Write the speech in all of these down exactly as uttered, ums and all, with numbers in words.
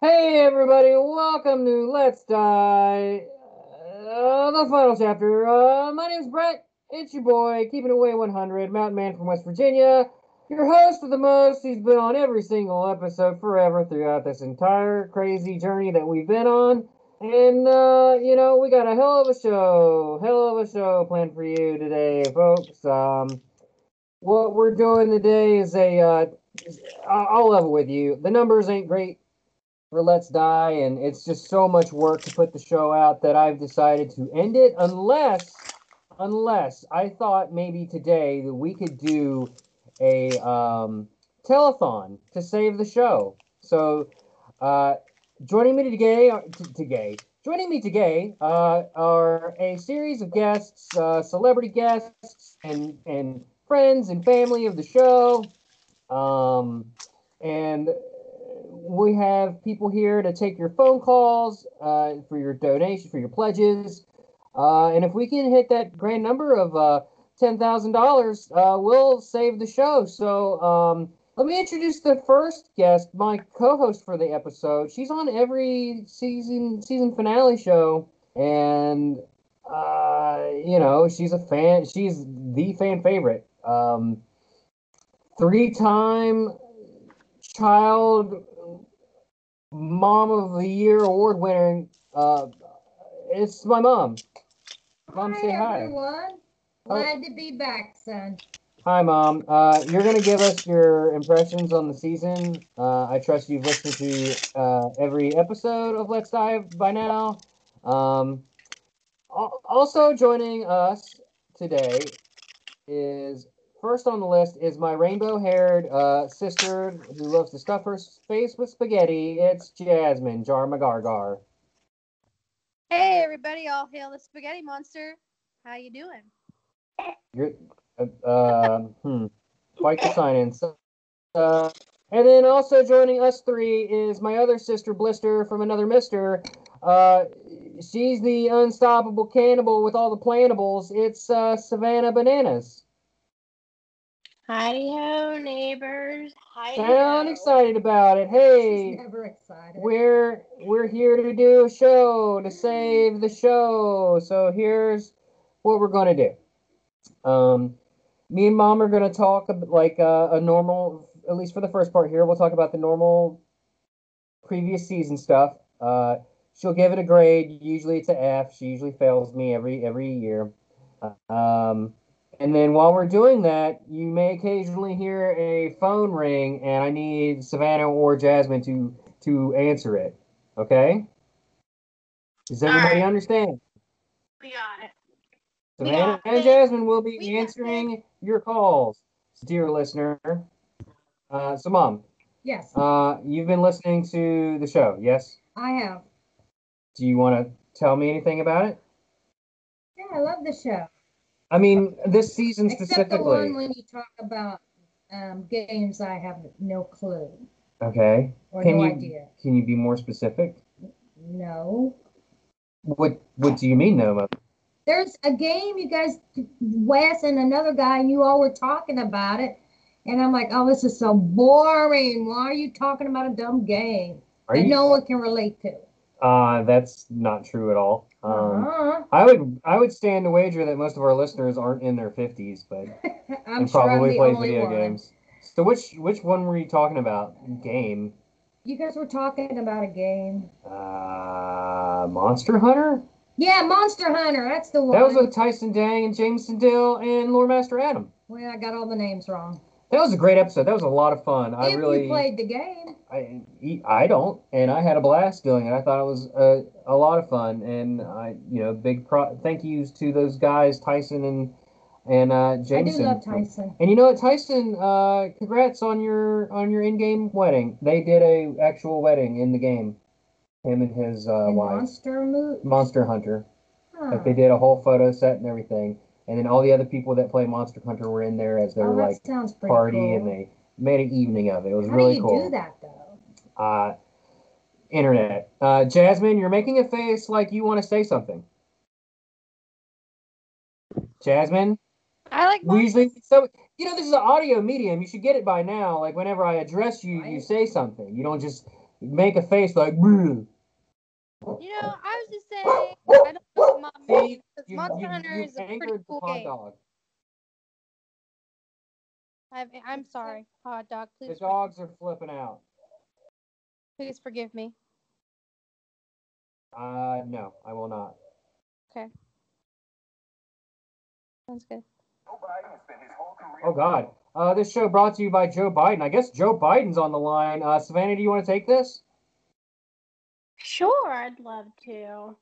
Hey everybody, welcome to Let's Die, uh, the final chapter. Uh, my name's Brett, it's your boy, Keeping Away one hundred, mountain man from West Virginia, your host of the most. He's been on every single episode forever throughout this entire crazy journey that we've been on. And, uh, you know, we got a hell of a show, hell of a show planned for you today, folks. Um, what we're doing today is a, uh, I'll level with you, the numbers ain't great for Let's Die, and it's just so much work to put the show out that I've decided to end it, unless unless I thought maybe today that we could do a um, telethon to save the show. So uh, joining me today t- today joining me today uh, are a series of guests, uh, celebrity guests and and friends and family of the show, um, and we have people here to take your phone calls, uh, for your donation, for your pledges. Uh, and if we can hit that grand number of uh, ten thousand dollars, uh, we'll save the show. So um, let me introduce the first guest, my co-host for the episode. She's on every season season finale show. And, uh, you know, she's a fan. She's the fan favorite. Um, three-time child... Mom of the Year award winner. Uh, it's my mom. Mom, hi, say hi. Hi, everyone. Glad oh. to be back, son. Hi, Mom. Uh, you're going to give us your impressions on the season. Uh, I trust you've listened to uh, every episode of Let's Dive by now. Um, also joining us today is... First on the list is my rainbow-haired uh, sister who loves to stuff her face with spaghetti. It's Jasmine Jarmagargar. Hey, everybody! All hail the spaghetti monster. How you doing? You're uh, uh hmm. Quite the sign-in. Uh, and then also joining us three is my other sister, Blister, from another Mister. Uh, she's the unstoppable cannibal with all the plantables. It's uh, Savannah Bananas. Howdy ho, neighbors. Howdy Sound ho. Excited about it. Hey, she's never excited. We're we're here to do a show to save the show. So here's what we're gonna do. Um, me and Mom are gonna talk like a, a normal, at least for the first part here. We'll talk about the normal previous season stuff. Uh, she'll give it a grade. Usually it's an F. She usually fails me every every year. Uh, um. And then while we're doing that, you may occasionally hear a phone ring, and I need Savannah or Jasmine to, to answer it. Okay? Does everybody right. understand? We got it. Savannah got it. And Jasmine will be we answering your calls, dear listener. Uh, so, Mom. Yes. Uh, you've been listening to the show, yes? I have. Do you want to tell me anything about it? Yeah, I love the show. I mean, this season specifically. Except the one when you talk about um, games, I have no clue. Okay. Or can no you, idea. Can you be more specific? No. What What do you mean, no, Mother? There's a game you guys, Wes and another guy, and you all were talking about it. And I'm like, oh, this is so boring. Why are you talking about a dumb game are that you... no one can relate to? Uh, that's not true at all. Um, uh-huh. I would I would stand to wager that most of our listeners aren't in their fifties, but I'm sure probably I'm the play only video one. Games. So which which one were you talking about? Game. You guys were talking about a game. Uh, Monster Hunter. Yeah, Monster Hunter. That's the one. That was with Tyson Dang and Jameson Dill and Loremaster Adam. Well, I got all the names wrong. That was a great episode. That was a lot of fun. If I really you played the game. I, I don't, and I had a blast doing it. I thought it was a, a lot of fun, and I, you know, big pro- thank yous to those guys, Tyson and and uh, Jameson. I do love Tyson. And you know what, Tyson? Uh, congrats on your on your in-game wedding. They did a actual wedding in the game. Him and his uh, and wife. Monster Moose. Monster Hunter. Huh. Like they did a whole photo set and everything. And then all the other people that play Monster Hunter were in there as their oh, like party, cool. And they made an evening of it. It was How really cool. How do you cool. do that though? Uh, internet. Uh, Jasmine, you're making a face like you want to say something. Jasmine. I like Weasley. So you know this is an audio medium. You should get it by now. Like whenever I address you, right. You say something. You don't just make a face like. Bleh. You know, I was just saying, I don't know what Mom means, because Monster Hunter is a pretty cool game. I've, I'm sorry, hot dog. Please the dogs are flipping out. Please forgive me. Uh, no, I will not. Okay. Sounds good. Oh, God. Uh, this show brought to you by Joe Biden. I guess Joe Biden's on the line. Uh, Savannah, do you want to take this? Sure, I'd love to.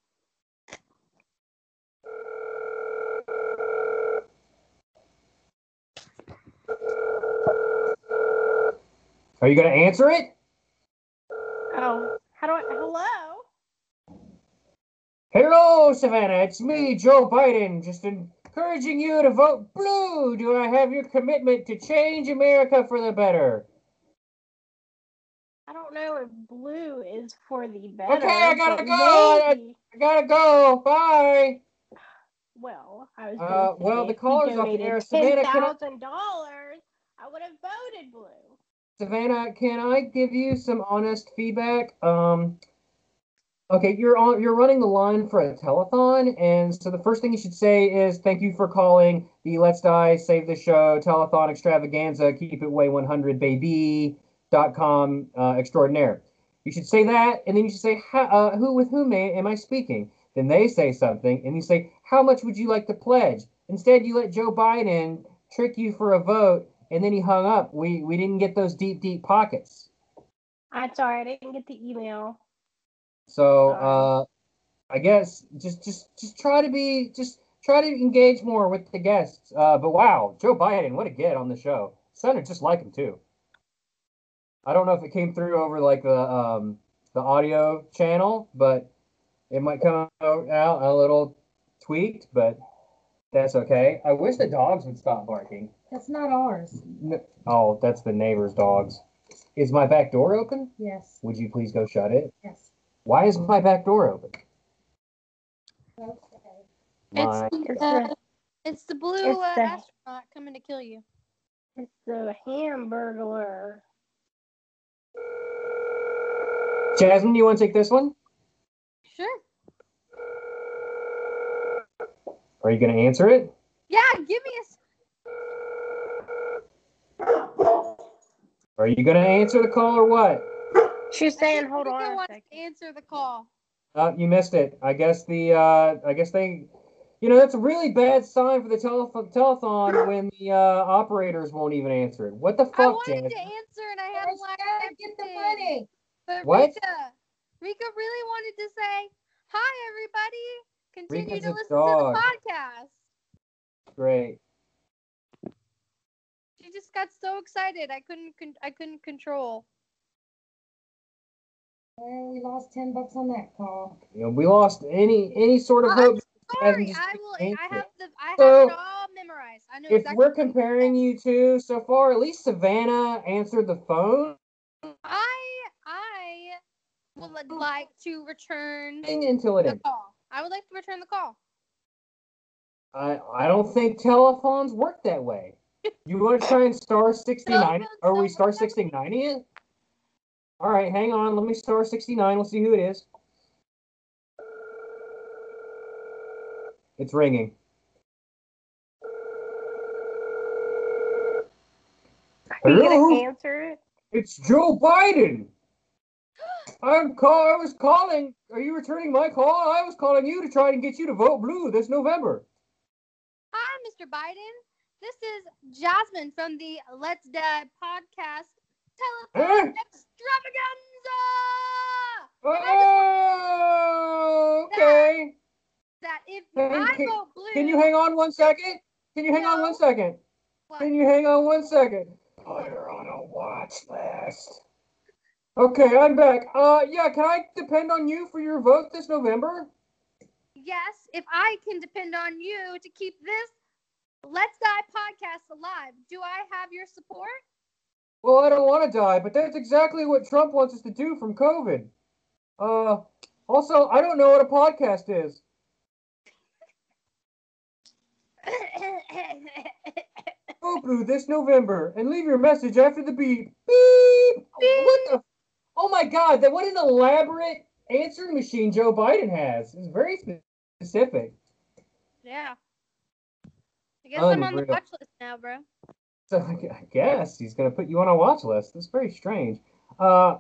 Are you going to answer it? Oh, how do I? Hello? Hello, Savannah. It's me, Joe Biden, just encouraging you to vote blue. Do I have your commitment to change America for the better? I don't know if blue is for the better. Okay, I gotta go. I, I gotta go. Bye. Well, I was. Uh, well, the caller's up there. Savannah, ten thousand dollars. I would have voted blue. Savannah, can I give you some honest feedback? Um, okay, you're on. You're running the line for a telethon, and so the first thing you should say is thank you for calling the Let's Die, Save the Show telethon extravaganza. Keep it way one hundred, baby. Dot com uh, extraordinaire. You should say that, and then you should say, uh, "Who with whom am I speaking?" Then they say something, and you say, "How much would you like to pledge?" Instead, you let Joe Biden trick you for a vote, and then he hung up. We we didn't get those deep, deep pockets. I'm sorry, I didn't get the email. So uh, I guess just just just try to be just try to engage more with the guests. Uh, but wow, Joe Biden, what a get on the show. Sounded just like him too. I don't know if it came through over like the um, the audio channel, but it might come out a little tweaked, but that's okay. I wish the dogs would stop barking. That's not ours. No. Oh, that's the neighbor's dogs. Is my back door open? Yes. Would you please go shut it? Yes. Why is my back door open? Okay. My... It's, the, uh, it's the blue it's uh, the... astronaut coming to kill you. It's the Hamburglar. Jasmine, you want to take this one? Sure. Are you going to answer it? Yeah, give me a... Are you going to answer the call or what? She's saying, hold on. I want to answer the call. Uh, you missed it. I guess the, uh, I guess they... You know, that's a really bad sign for the teleth telethon when the uh, operators won't even answer it. What the fuck, I wanted Jasmine? to answer and I had I a lot of to get the money. But what? Rika, Rika really wanted to say, hi, everybody. Continue Rika's to listen dog. to the podcast. Great. She just got so excited. I couldn't con I couldn't control. Well, we lost ten bucks on that call. You know, we lost any, any sort of hope. Sorry, I will. I have the. I have so, it all memorized. I know if exactly we're comparing you two so far, at least Savannah answered the phone. I I would like to return until it the ends. call. I would like to return the call. I I don't think telephones work that way. You want to try and star sixty-nine? Are we star sixty-nine in? All right, hang on. Let me star sixty-nine. We'll see who it is. It's ringing. Are you going to answer it? It's Joe Biden. I'm call. I was calling. Are you returning my call? I was calling you to try and get you to vote blue this November. Hi, Mister Biden. This is Jasmine from the Let's Die podcast telephone huh? extravaganza. Oh, okay. That if can, I go blue... Can you hang on one second? Can you hang no. on one second? What? Can you hang on one second? Put her on a watch list. Okay, I'm back. Uh, yeah, can I depend on you for your vote this November? Yes, if I can depend on you to keep this Let's Die podcast alive, do I have your support? Well, I don't want to die, but that's exactly what Trump wants us to do from COVID. Uh, also, I don't know what a podcast is. Vote blue this November and leave your message after the beep. Beep. Beep. What the? Oh my God, that what an elaborate answering machine Joe Biden has. It's very specific. Yeah. I guess Unreal. I'm on the watch list now, bro. So I guess he's going to put you on a watch list. That's very strange. Uh,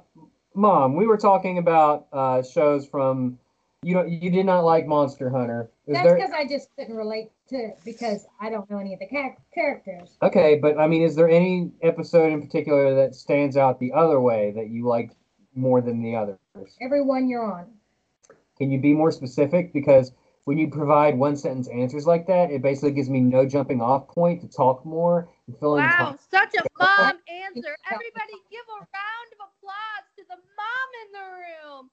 Mom, we were talking about uh, shows from, you know, you did not like Monster Hunter. Is That's because there... I just couldn't relate to it because I don't know any of the ca- characters. Okay, but I mean, is there any episode in particular that stands out the other way that you liked more than the others? Every one you're on. Can you be more specific? Because when you provide one sentence answers like that, it basically gives me no jumping off point to talk more and fill in. Wow, such a mom answer. Everybody give a round of applause to the mom in the room.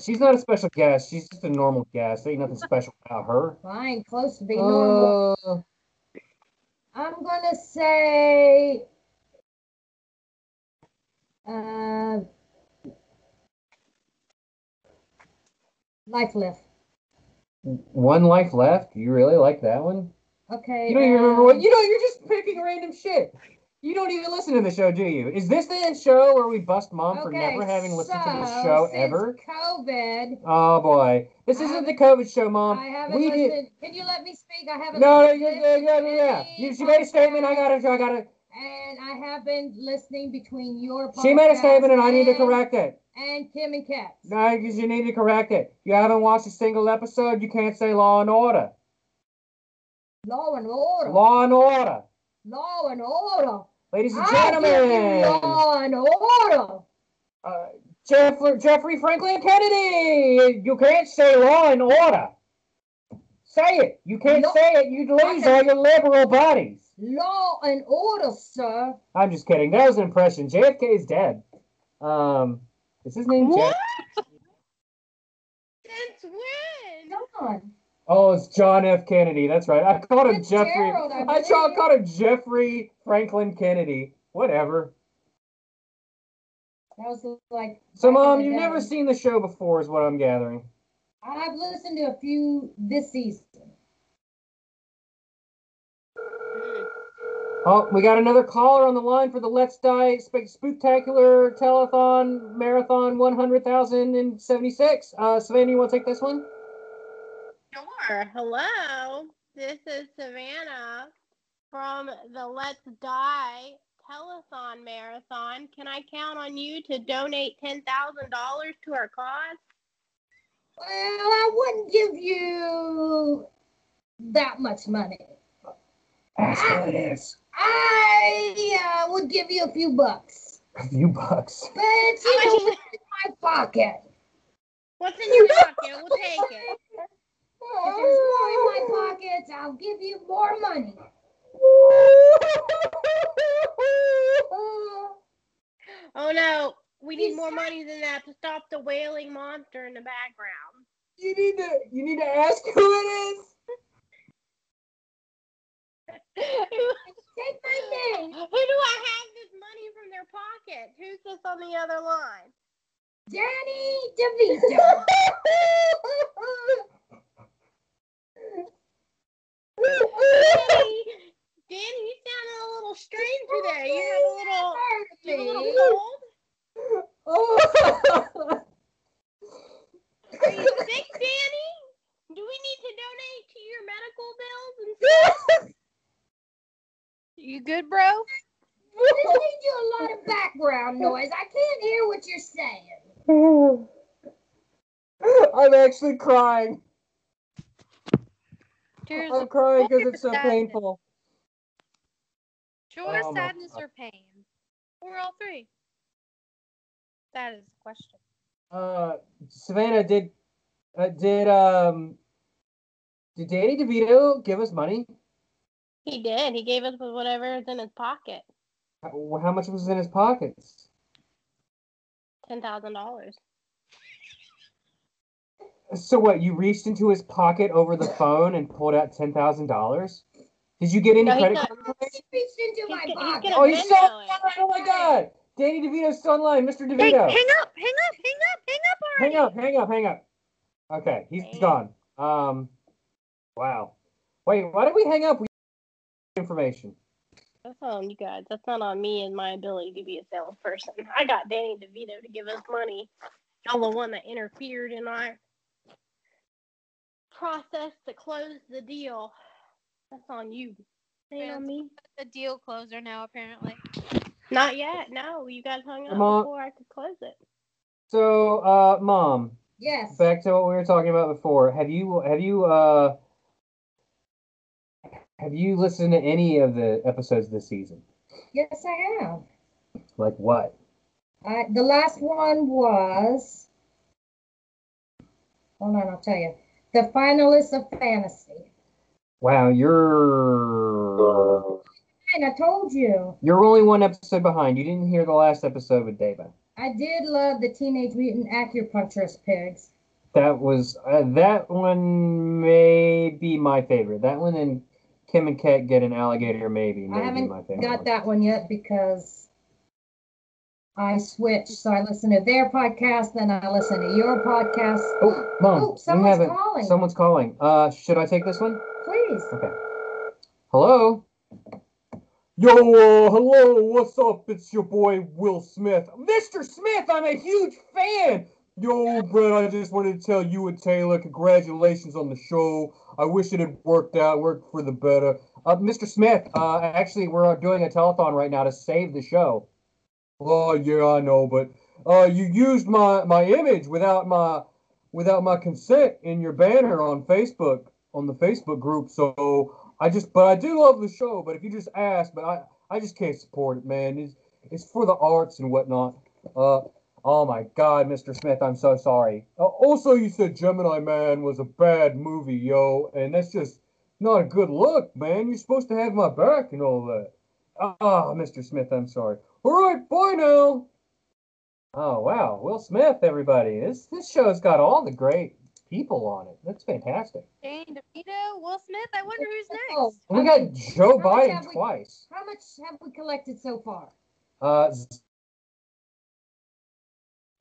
She's not a special guest. She's just a normal guest. There ain't nothing special about her. Fine, close to being uh, normal. I'm going to say... Uh... Life Left. One Life Left? You really like that one? Okay. You don't um, even remember what... You know, you're just picking random shit. You don't even listen to the show, do you? Is this the show where we bust Mom okay, for never having listened so, to the show since ever? COVID. Oh, boy. This I isn't the COVID show, Mom. I haven't we listened. Did... Can you let me speak? I haven't no, listened. No, yeah, yeah, yeah. She made a statement. I got it. I got it. And I have been listening between your podcast. She made a statement, and, and I need to correct it. And Kim and Kat. No, because you need to correct it. You haven't watched a single episode. You can't say Law and Order. Law and Order. Law and Order. Law and Order. Ladies and gentlemen. I give you Law and Order. Uh, Jeff, Jeffrey Franklin Kennedy. You can't say Law and Order. Say it. You can't no. say it. You'd lose all your liberal bodies. Law and Order, sir. I'm just kidding. That was an impression. J F K is dead. Um, is his name Jeff? What? Since when? Come on. Oh, it's John F. Kennedy. That's right. I called him it's Jeffrey. Gerald, I, I called him Jeffrey Franklin Kennedy. Whatever. That was like. So, Mom, you've never seen the show before, is what I'm gathering. I've listened to a few this season. Oh, we got another caller on the line for the Let's Die Spooktacular Telethon Marathon one hundred thousand seventy-six. Uh, Savannah, you want to take this one? Sure. Hello. This is Savannah from the Let's Die Telethon Marathon. Can I count on you to donate ten thousand dollars to our cause? Well, I wouldn't give you that much money. That's what it is. I uh, would give you a few bucks. A few bucks. But you know what's in my pocket? What's in your pocket? We'll take it. If there's more in my pockets, I'll give you more money. Oh no, we need more money than that to stop the wailing monster in the background. You need to, you need to ask who it is. Take my name. Who do I have this money from their pocket? Who's this on the other line? Danny DeVito. Danny, Danny, you sounded a little strange today. You have a little, you have a little cold. Oh. Are you sick, Danny? Do we need to donate to your medical bills and stuff? You good, bro? I just need you a lot of background noise. I can't hear what you're saying. I'm actually crying. Tears I'm crying because it's so sadness. painful. Joy, oh, sadness, or pain? Or all three? That is the question. Uh, Savannah, did uh, did um did Danny DeVito give us money? He did. He gave us whatever was in his pocket. How, how much was in his pockets? Ten thousand dollars. So what, you reached into his pocket over the phone and pulled out ten thousand dollars? Did you get any no, credit card information? He reached into my pocket. Oh, he's still online. Oh, my God. Danny DeVito's still online. Mister DeVito. Hey, hang up. Hang up. Hang up. Hang up already. Hang up. Hang up. Hang up. Okay, he's Dang. gone. Um, Wow. Wait, why did we hang up? We information. That's on you guys. That's not on me and my ability to be a salesperson. I got Danny DeVito to give us money. Y'all the one that interfered in our process to close the deal. That's on you. Ain't on me. The deal closer now, apparently. Not yet. No, you guys hung up Mom, before I could close it. So, uh, Mom. Yes. Back to what we were talking about before. Have you have you uh have you listened to any of the episodes this season? Yes, I have. Like what? Uh, the last one was. Hold on, I'll tell you. The Finalists of Fantasy. Wow, you're. I told you. You're only one episode behind. You didn't hear the last episode with Deva. I did love the Teenage Mutant Acupuncturist Pigs. That was, uh, that one may be my favorite. That one and Kim and Kat Get an Alligator maybe. I haven't my favorite got one. That one yet because I switched. So I listen to their podcast, then I listen to your podcast. Oh, Mom, oh, someone's calling. Someone's calling. Uh, should I take this one? Please. Okay. Hello? Yo, uh, hello, what's up? It's your boy, Will Smith. Mister Smith, I'm a huge fan! Yo, Brett, I just wanted to tell you and Taylor, congratulations on the show. I wish it had worked out, worked for the better. Uh, Mister Smith, uh, actually, we're doing a telethon right now to save the show. Oh, yeah, I know, but uh, you used my, my image without my without my consent in your banner on Facebook, on the Facebook group, so... I just, but I do love the show, but if you just ask, but I, I just can't support it, man. It's, it's for the arts and whatnot. Uh, oh my God, Mister Smith, I'm so sorry. Uh, also, you said Gemini Man was a bad movie, yo, and that's just not a good look, man. You're supposed to have my back and all that. Ah, oh, Mister Smith, I'm sorry. All right, bye now. Oh, wow, Will Smith, everybody. This, this show's got all the great... people on it. That's fantastic. Danny DeVito, Will Smith. I wonder who's next. We got Joe Biden twice. How much have we collected so far? Uh,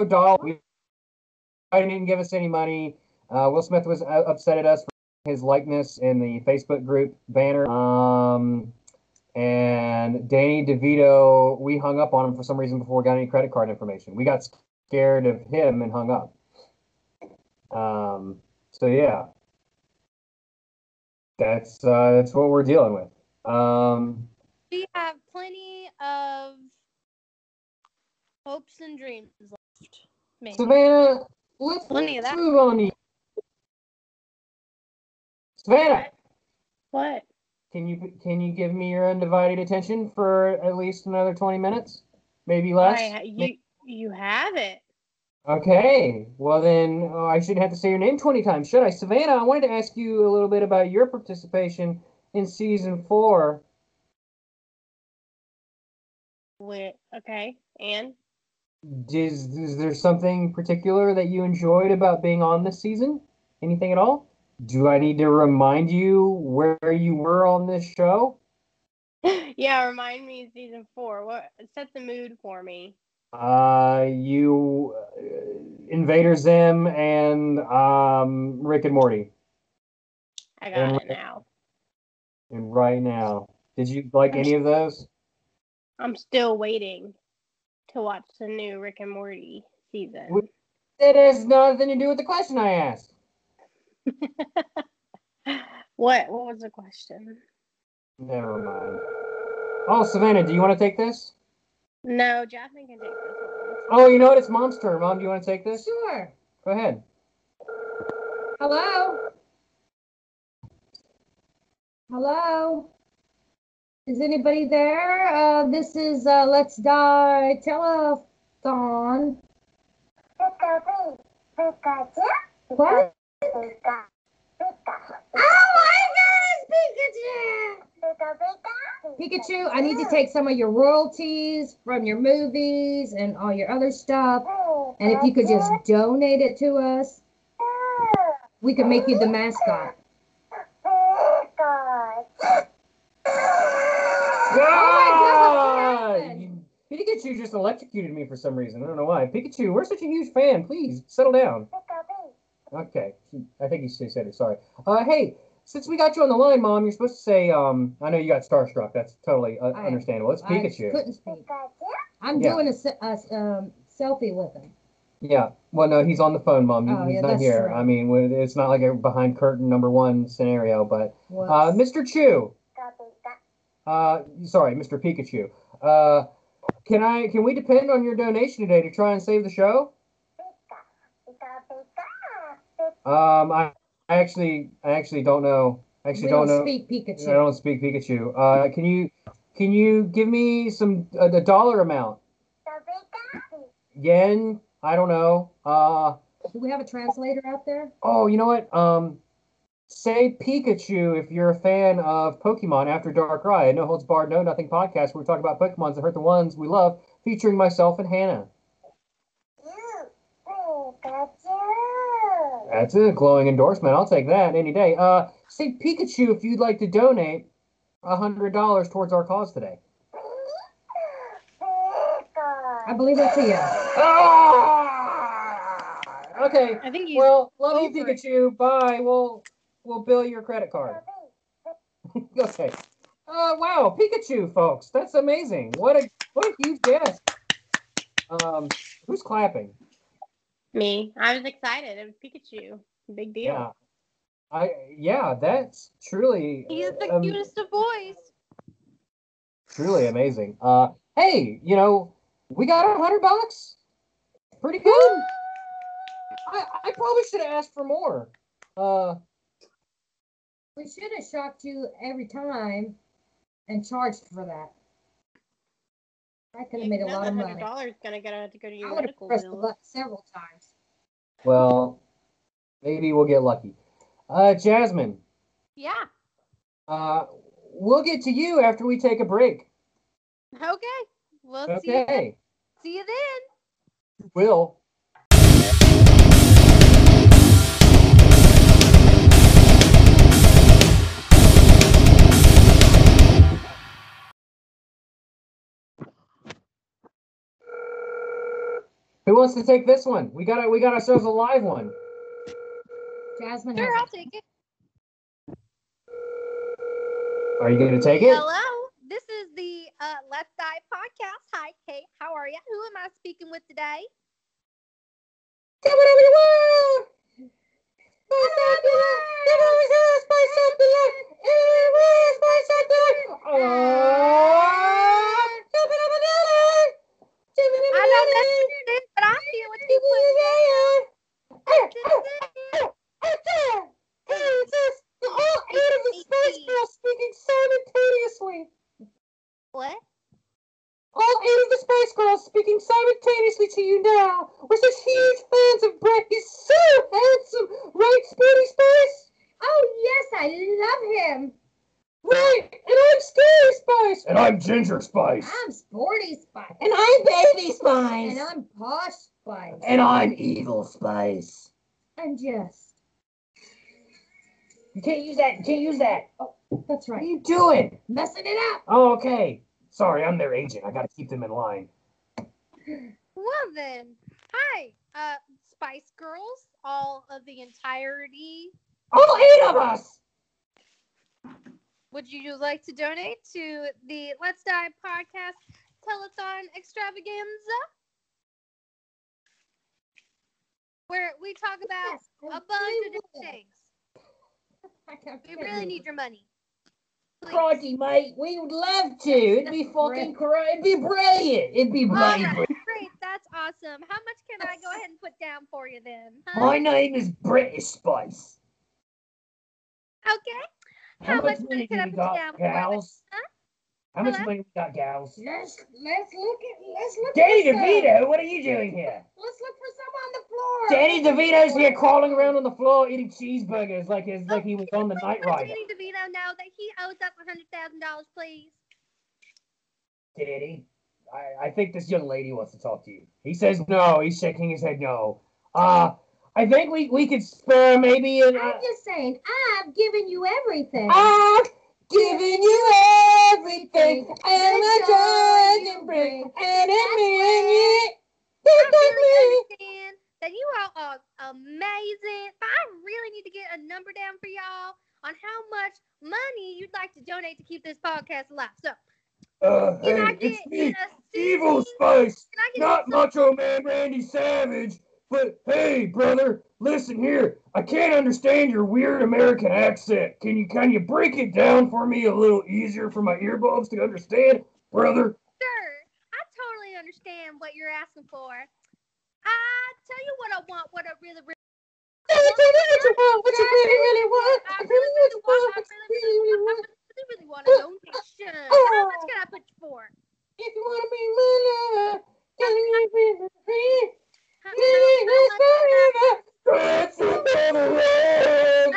Biden didn't give us any money. Uh, Will Smith was upset at us for his likeness in the Facebook group banner. Um, and Danny DeVito, we hung up on him for some reason before we got any credit card information. We got scared of him and hung up. Um, so yeah, that's, uh, that's what we're dealing with. Um, we have plenty of hopes and dreams left. Maybe. Savannah, let's, plenty let's of that. move on to you. Savannah! What? Can you, can you give me your undivided attention for at least another twenty minutes? Maybe less? I, you, you have it. Okay, well then, oh, I shouldn't have to say your name twenty times, should I? Savannah, I wanted to ask you a little bit about your participation in Season four. Wait, okay, and? Is, is there something particular that you enjoyed about being on this season? Anything at all? Do I need to remind you where you were on this show? Yeah, remind me of Season four. What, set the mood for me. Uh, you, uh, Invader Zim and um, Rick and Morty. I got and, it now. And right now, did you like I'm any st- of those? I'm still waiting to watch the new Rick and Morty season. It has nothing to do with the question I asked. What? What was the question? Never mind. Oh, Savannah, do you want to take this? No, Jasmine can take this. Oh, you know what? It's Mom's turn. Mom, do you want to take this? Sure. Go ahead. Hello? Hello? Is anybody there? Uh, this is uh, Let's Die Telethon. Pikachu. Pikachu. What? Pikachu. Oh, my God, it's Pikachu! Pikachu, I need to take some of your royalties from your movies and all your other stuff, and if you could just donate it to us, we could make you the mascot. Oh my God, Pikachu just electrocuted me for some reason. I don't know why. Pikachu, we're such a huge fan. Please, settle down. Okay, I think he said it. Sorry. Uh, hey, Since we got you on the line, Mom, you're supposed to say, um, I know you got starstruck. That's totally uh, I, understandable. It's I Pikachu. Couldn't speak. I'm yeah. doing a, a um, selfie with him. Yeah. Well, no, he's on the phone, Mom. Oh, he's yeah, not here. Right. I mean, it's not like a behind curtain number one scenario, but uh, Mister Chew. Uh, sorry, Mister Pikachu. Uh, can I? Can we depend on your donation today to try and save the show? Um, I, I actually, I actually don't know. I actually we don't, don't know. Speak Pikachu. I don't speak Pikachu. Uh, can you, can you give me some uh, the dollar amount? Yen. I don't know. Uh, do we have a translator out there? Oh, you know what? Um, say Pikachu if you're a fan of Pokemon After Dark Riot, No Holds Barred, No Nothing podcast, where we talk about Pokemons that hurt the ones we love, featuring myself and Hannah. Pikachu. That's a glowing endorsement. I'll take that any day. Uh, say Pikachu if you'd like to donate one hundred dollars towards our cause today. I believe that's a yes. Ah! Okay. I think well, love you, Pikachu. It. Bye. We'll we'll bill your credit card. Okay. Uh, wow, Pikachu, folks. That's amazing. What a what a huge guest. Um, who's clapping? Me. I was excited. It was Pikachu. Big deal. Yeah. I yeah. That's truly. He is the um, cutest of boys. Truly amazing. Uh, hey, you know. We got a hundred bucks. Pretty good. I, I probably should have asked for more. Uh, we should have shocked you every time and charged for that. I could have made a lot of money. one hundred dollars is going to have to go to your I medical bill. I would have pressed the button several times. Well, maybe we'll get lucky. Uh, Jasmine. Yeah. Uh, we'll get to you after we take a break. Okay. We'll okay. see you then. See you then. Will. Who wants to take this one? We got we got ourselves a live one. Jasmine. Sure, I'll take it. Are you going to take it? Hello. This is the uh, Let's Die podcast. Hi, Kate. How are you? Who am I speaking with today? Come on over the world. I don't know what it is, but I feel what you put down. Hey, it's us, the all eight of the Spice Girls speaking simultaneously. What? All eight of the Spice Girls speaking simultaneously to you now. We're such huge fans of Brett. He's so handsome, right, Sporty Spice? Oh, yes, I love him. Right, and I'm Scary Spice. And I'm Ginger Spice. I'm Sporty Spice. And I'm Baby Spice. And I'm Posh Spice. And I'm Evil Spice. And just. You can't use that. You can't use that. Oh, that's right. What are you doing? Messing it up. Oh, okay. Sorry, I'm their agent. I gotta keep them in line. Well then, hi, uh, Spice Girls, all of the entirety. All eight of us! Would you like to donate to the Let's Die podcast telethon extravaganza? Where we talk about yes, a bunch of different things. I can't we really need your money. Crikey, mate, we would love to. It'd be fucking great. It'd be brilliant. It'd be brilliant. All right, great. That's awesome. How much can I go ahead and put down for you then? Huh? My name is British Spice. Okay. How, How much, much money can I put got, down gals? for you? Huh? How Hello? much money we got, gals? Let's let's look at let's look. Danny DeVito, some. What are you doing here? Let's look for some on the floor. Danny DeVito's here crawling around on the floor eating cheeseburgers like his oh, like he was on the Night Rider. Danny DeVito know that he owes us a hundred thousand dollars, please. Danny, I, I think this young lady wants to talk to you. He says no. He's shaking his head no. Uh I think we we could spare maybe. An, uh, I'm just saying, I've given you everything. Ah. Giving you everything, and I joy you bring, and it means you. Don't me. that you all are amazing. But I really need to get a number down for y'all on how much money you'd like to donate to keep this podcast alive. So, uh, hey, I get it's me, Evil Spice, not Macho Man Randy Savage. But, hey, brother, listen here. I can't understand your weird American accent. Can you can you break it down for me a little easier for my earbuds to understand, brother? Sure. I totally understand what you're asking for. I tell you what I want, what I really, really want. What you really, really want. I really, really want. I really, really want a donation. How much can I put you for? If you want to be my lover, can you be free? How much? That's the better way.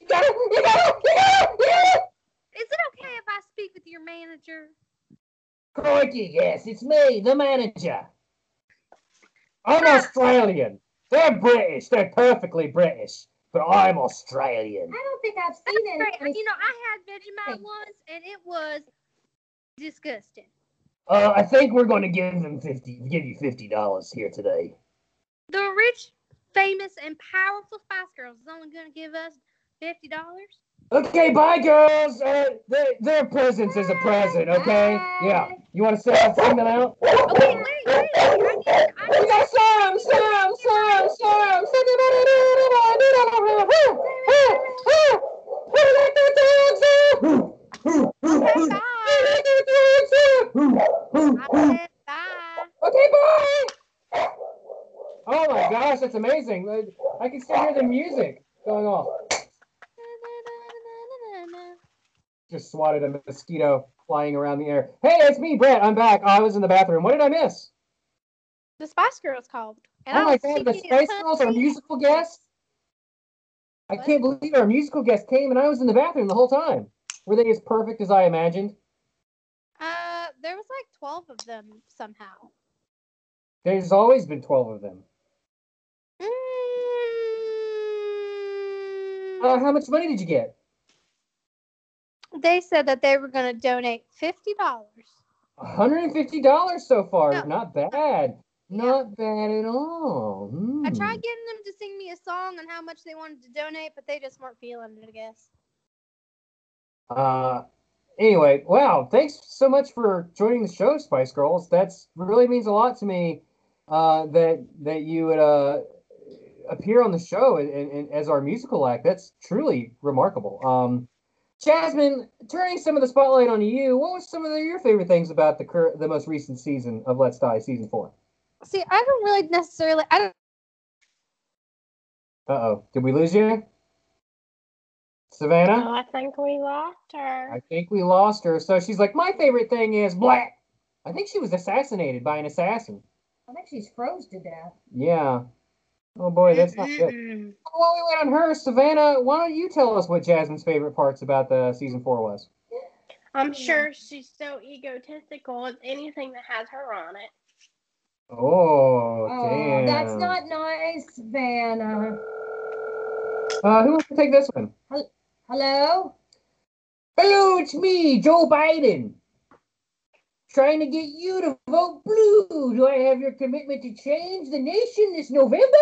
You gotta, you gotta, you gotta, you gotta. Is it okay if I speak with your manager? Crikey, yes, it's me, the manager. I'm uh, Australian. They're British. They're perfectly British. But I'm Australian. I don't think I've seen it. You know, I had Vegemite once, and it was disgusting. Uh, I think we're going to give them fifty. Give you fifty dollars here today. The rich, famous, and powerful Spice Girls is only going to give us fifty dollars. Okay, bye, girls. Uh, they, their presence bye. Is a present. Okay, bye. Yeah. You want to sing something out? Oh, wait, wait, wait. I need, I need... We got some, some, some, some. Okay, bye. I said bye. Okay, bye. Oh my gosh, that's amazing! I can still hear the music going off. Just swatted a mosquito flying around the air. Hey, it's me, Brett. I'm back. I was in the bathroom. What did I miss? The Spice Girls called. And oh my God, the Spice Girls, our musical guest. I can't believe our musical guest came, and I was in the bathroom the whole time. Were they as perfect as I imagined? Uh, there was like twelve of them somehow. There's always been twelve of them. Uh, how much money did you get? They said that they were going to donate fifty dollars. One hundred and fifty dollars so far. No. Not bad. Yeah. Not bad at all. Mm. I tried getting them to sing me a song on how much they wanted to donate, but they just weren't feeling it, I guess. Uh, anyway, wow! Thanks so much for joining the show, Spice Girls. That's really means a lot to me. Uh, that that you would uh. appear on the show and, and, and as our musical act. That's truly remarkable. Um, Jasmine, turning some of the spotlight on you, what was some of the, your favorite things about the cur- the most recent season of Let's Die, season four? See, I don't really necessarily... I don't. Uh-oh. Did we lose you? Savannah? Oh, I think we lost her. I think we lost her. So she's like, my favorite thing is black. I think she was assassinated by an assassin. I think she's froze to death. Yeah. Oh, boy, that's not good. While we went on her, Savannah, why don't you tell us what Jasmine's favorite parts about the season four was? I'm sure she's so egotistical with anything that has her on it. Oh, oh damn. That's not nice, Savannah. Uh, who wants to take this one? Hello? Hello, it's me, Joe Biden. Trying to get you to vote blue. Do I have your commitment to change the nation this November?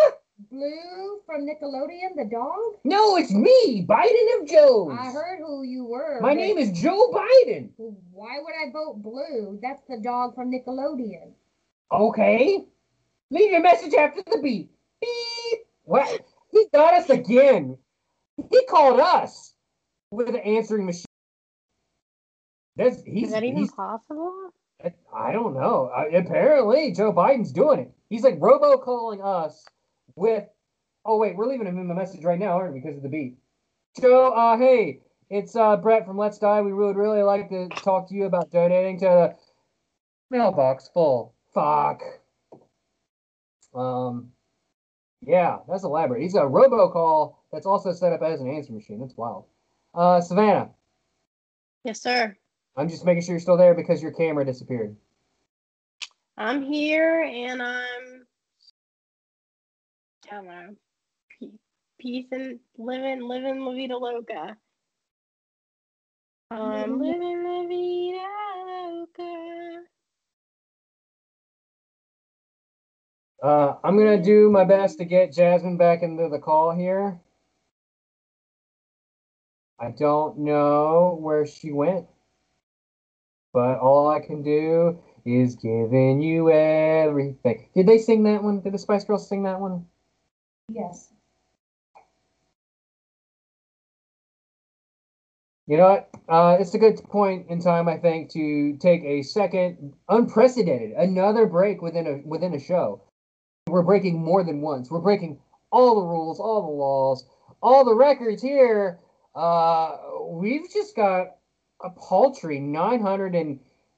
Blue from Nickelodeon, the dog? No, it's me, Biden of Joe's. I heard who you were. My name is Joe Biden. Why would I vote blue? That's the dog from Nickelodeon. Okay. Leave your message after the beep. Beep. What? He got us again. He called us with an answering machine. That's, he's, is that even he's, possible? I don't know. I, apparently, Joe Biden's doing it. He's like robo-calling us with... Oh, wait, we're leaving him a message right now, aren't we, because of the beat. Joe, uh, hey, it's uh, Brett from Let's Die. We would really like to talk to you about donating to the mailbox full. Fuck. Um, yeah, that's elaborate. He's a robo-call that's also set up as an answer machine. That's wild. Uh, Savannah. Yes, sir. I'm just making sure you're still there because your camera disappeared. I'm here, and I'm, I don't know, peace and living, living La Vida Loca. I'm living La Vida Loca. Uh, I'm going to do my best to get Jasmine back into the call here. I don't know where she went, but all I can do is giving you everything. Did they sing that one? Did the Spice Girls sing that one? Yes. You know what? Uh, it's a good point in time, I think, to take a second, unprecedented, another break within a within a show. We're breaking more than once. We're breaking all the rules, all the laws, all the records here. Uh, we've just got a paltry nine hundred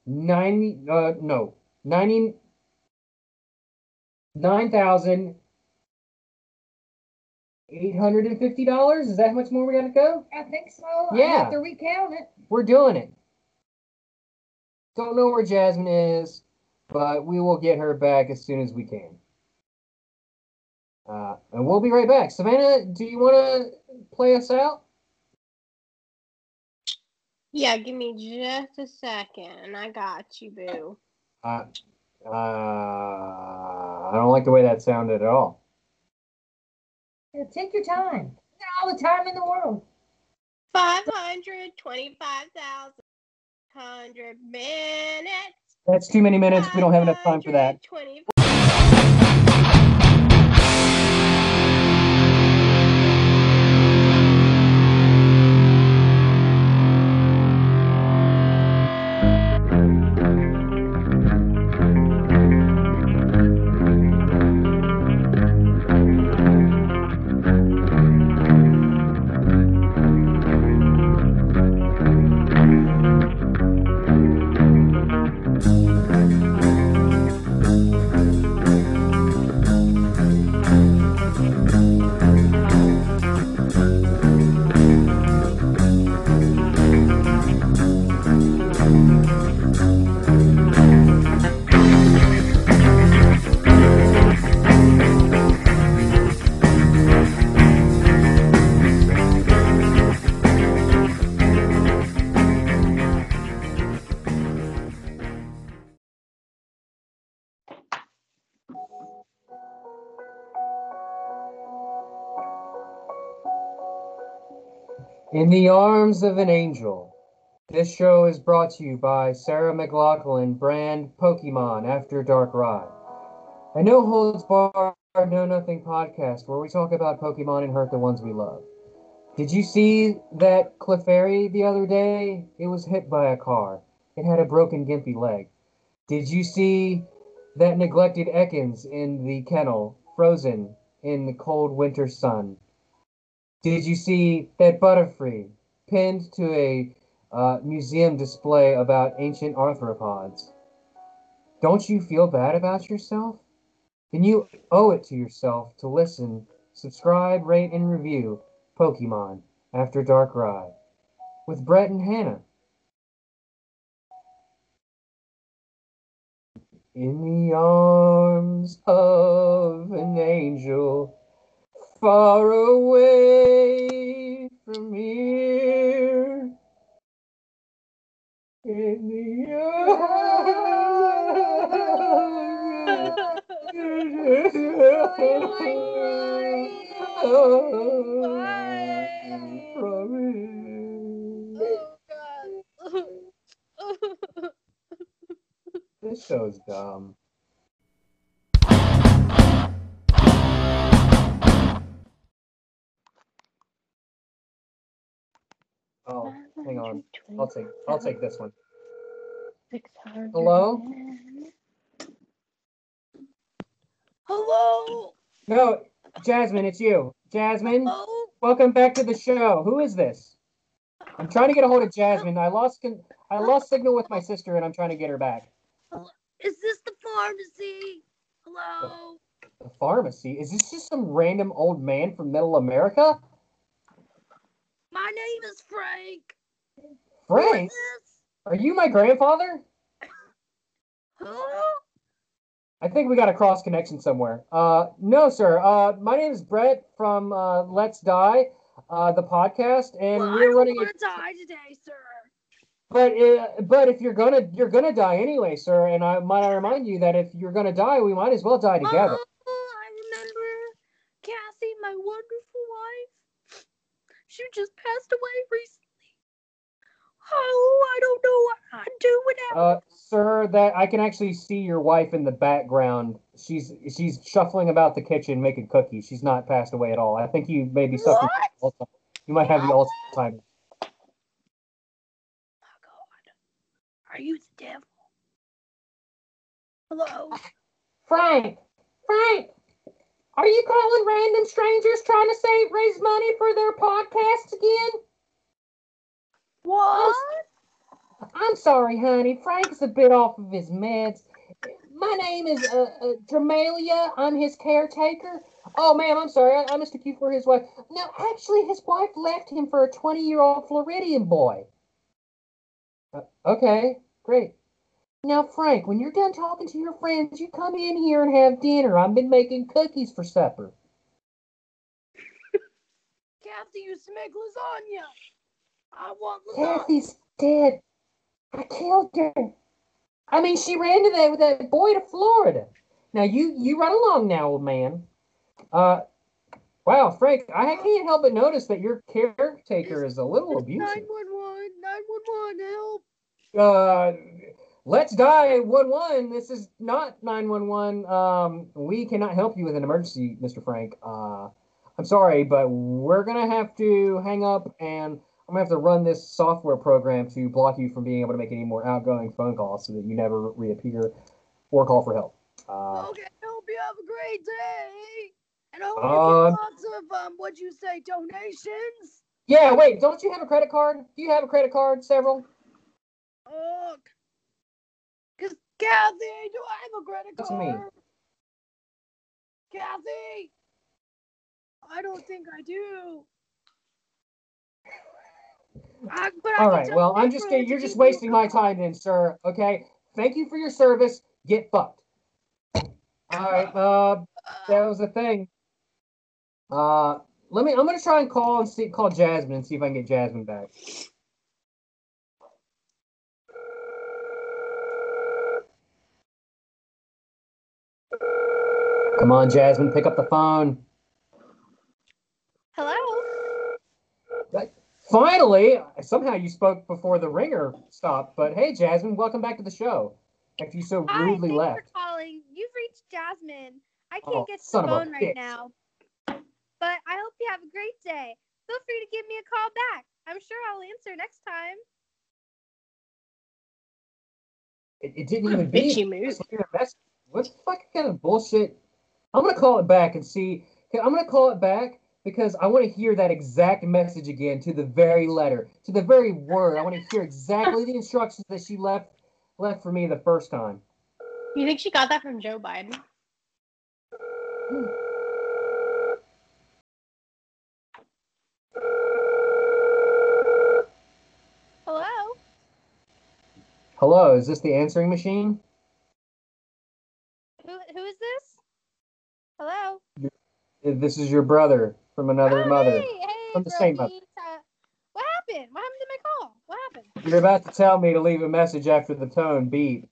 ninety, uh, no, ninety, nine thousand eight hundred fifty dollars? Is that how much more we got to go? I think so. Yeah. I have to recount it. We're doing it. Don't know where Jasmine is, but we will get her back as soon as we can. Uh, and we'll be right back. Savannah, do you want to play us out? Yeah, give me just a second. I got you, boo. Uh, uh, I don't like the way that sounded at all. Yeah, take your time. You got all the time in the world. five hundred twenty-five thousand one hundred minutes. That's too many minutes. We don't have enough time for that. In the Arms of an Angel. This show is brought to you by Sarah McLaughlin, brand Pokemon After Dark Riot, a no holds barred, no nothing podcast where we talk about Pokemon and hurt the ones we love. Did you see that Clefairy the other day? It was hit by a car. It had a broken gimpy leg. Did you see that neglected Ekans in the kennel, frozen in the cold winter sun? Did you see that Butterfree pinned to a uh, museum display about ancient arthropods? Don't you feel bad about yourself? Then you owe it to yourself to listen, subscribe, rate, and review Pokemon After Dark Ride with Brett and Hannah. In the arms of an angel, far away from here, in the earth, from here. Oh, God. This show's dumb. Oh, hang on. I'll take I'll take this one. Hello? Hello? No, Jasmine, it's you. Jasmine, hello? Welcome back to the show. Who is this? I'm trying to get a hold of Jasmine. I lost I lost signal with my sister, and I'm trying to get her back. Is this the pharmacy? Hello? The, the pharmacy? Is this just some random old man from Middle America? My name is Frank. Frank? Are you my grandfather? Who? I think we got a cross connection somewhere. Uh, no, sir. Uh, my name is Brett from uh, Let's Die, uh, the podcast, and well, we're running. I don't want to die today, sir. But uh, but if you're gonna you're gonna die anyway, sir, and I might I remind you that if you're gonna die, we might as well die together. Uh-huh. my wonderful wife. She just passed away recently. Oh, I don't know what I'd do without. Uh, sir, that I can actually see your wife in the background. She's she's shuffling about the kitchen making cookies. She's not passed away at all. I think you may be suffering. What? You might have the Alzheimer's. Oh, God. Are you the devil? Hello? Frank! Frank! Are you calling random strangers trying to save, raise money for their podcast again? What? I'm sorry, honey. Frank's a bit off of his meds. My name is uh, uh, Dramalia. I'm his caretaker. Oh, ma'am, I'm sorry. I, I mistook you for his wife. No, actually, his wife left him for a twenty-year-old Floridian boy. Uh, okay, great. Now, Frank, when you're done talking to your friends, you come in here and have dinner. I've been making cookies for supper. Kathy used to make lasagna. I want lasagna. Kathy's dead. I killed her. I mean, she ran to that with that boy to Florida. Now, you, you run along now, old man. Uh, wow, Frank, I can't help but notice that your caretaker is a little abusive. nine one one, nine one one, help. Uh, Let's Die one one. This is not nine one one. Um, we cannot help you with an emergency, Mister Frank. Uh, I'm sorry, but we're going to have to hang up and... I'm going to have to run this software program to block you from being able to make any more outgoing phone calls so that you never reappear or call for help. Uh, okay, I hope you have a great day. And I hope um, you get lots of, um, what'd you say, donations? Yeah, wait, don't you have a credit card? Do you have a credit card, several? Oh, uh, because Kathy, do I have a credit card? That's me. Kathy, I don't think I do. I, but All I right, well, I'm just you're just wasting my time then, sir, okay? Thank you for your service. Get fucked. All right, uh, that was the thing. Uh, let me, I'm going to try and call and see, call Jasmine and see if I can get Jasmine back. Come on, Jasmine, pick up the phone. Hello? Finally, somehow you spoke before the ringer stopped, but hey, Jasmine, welcome back to the show. After you so Hi, rudely left. Thanks for calling. You've reached Jasmine. I can't oh, get to the phone right bitch. now. But I hope you have a great day. Feel free to give me a call back. I'm sure I'll answer next time. It, it didn't even be what the fuck kind of bullshit? I'm going to call it back and see. I'm going to call it back. Because I want to hear that exact message again to the very letter, to the very word. I want to hear exactly the instructions that she left left for me the first time. You think she got that from Joe Biden? Hello? Hello, is this the answering machine? Who Who is this? Hello? This is your brother. From another oh, mother. Hey, hey, from the bro, same mother. Uh, what happened? What happened to my call? What happened? You're about to tell me to leave a message after the tone beep.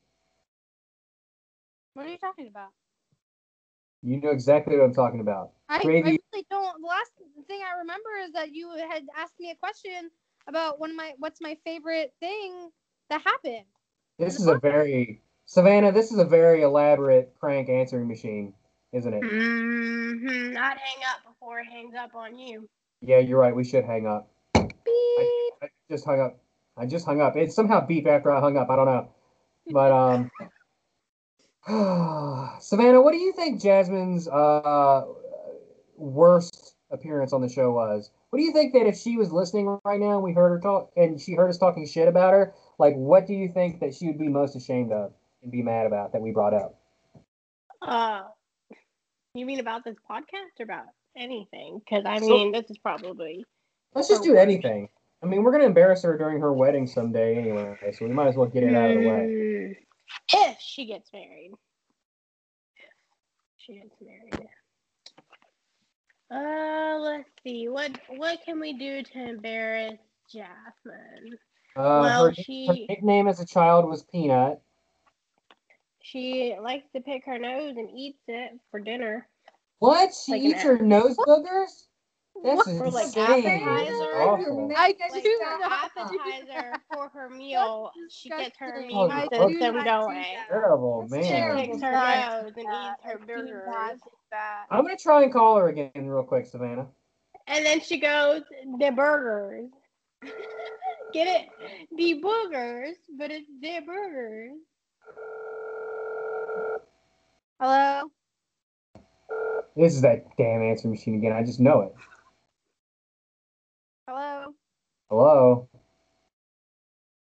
What are you talking about? You know exactly what I'm talking about. I, I really don't. The last thing I remember is that you had asked me a question about one of my what's my favorite thing that happened. This is a very Savannah, this is a very elaborate prank answering machine, isn't it? Mm-hmm. I'd hang up before it hangs up on you. Yeah, you're right. We should hang up. Beep. I, I just hung up. I just hung up. It somehow beeped after I hung up. I don't know. But, um... Savannah, what do you think Jasmine's uh, worst appearance on the show was? What do you think that if she was listening right now and we heard her talk, and she heard us talking shit about her, like, what do you think that she would be most ashamed of and be mad about that we brought up? Uh... You mean about this podcast or about anything? Because, I mean, so, this is probably... Let's just do worst. anything. I mean, we're going to embarrass her during her wedding someday anyway, so we might as well get it out of the way. If she gets married. If she gets married. Uh, let's see. What what can we do to embarrass Jasmine? Uh, well, her, she... her nickname as a child was Peanut. She likes to pick her nose and eats it for dinner. What? She like eats her nose boogers? That's what? Or like appetizer. I like do appetizer for her meal. She gets her meal and puts them going. Terrible, man. She picks her nose and eats her burgers. I'm gonna try and call her again real quick, Savannah. And then she goes, the burgers. Get it? The boogers, but it's the burgers. Hello? This is that damn answer machine again. I just know it. Hello? Hello?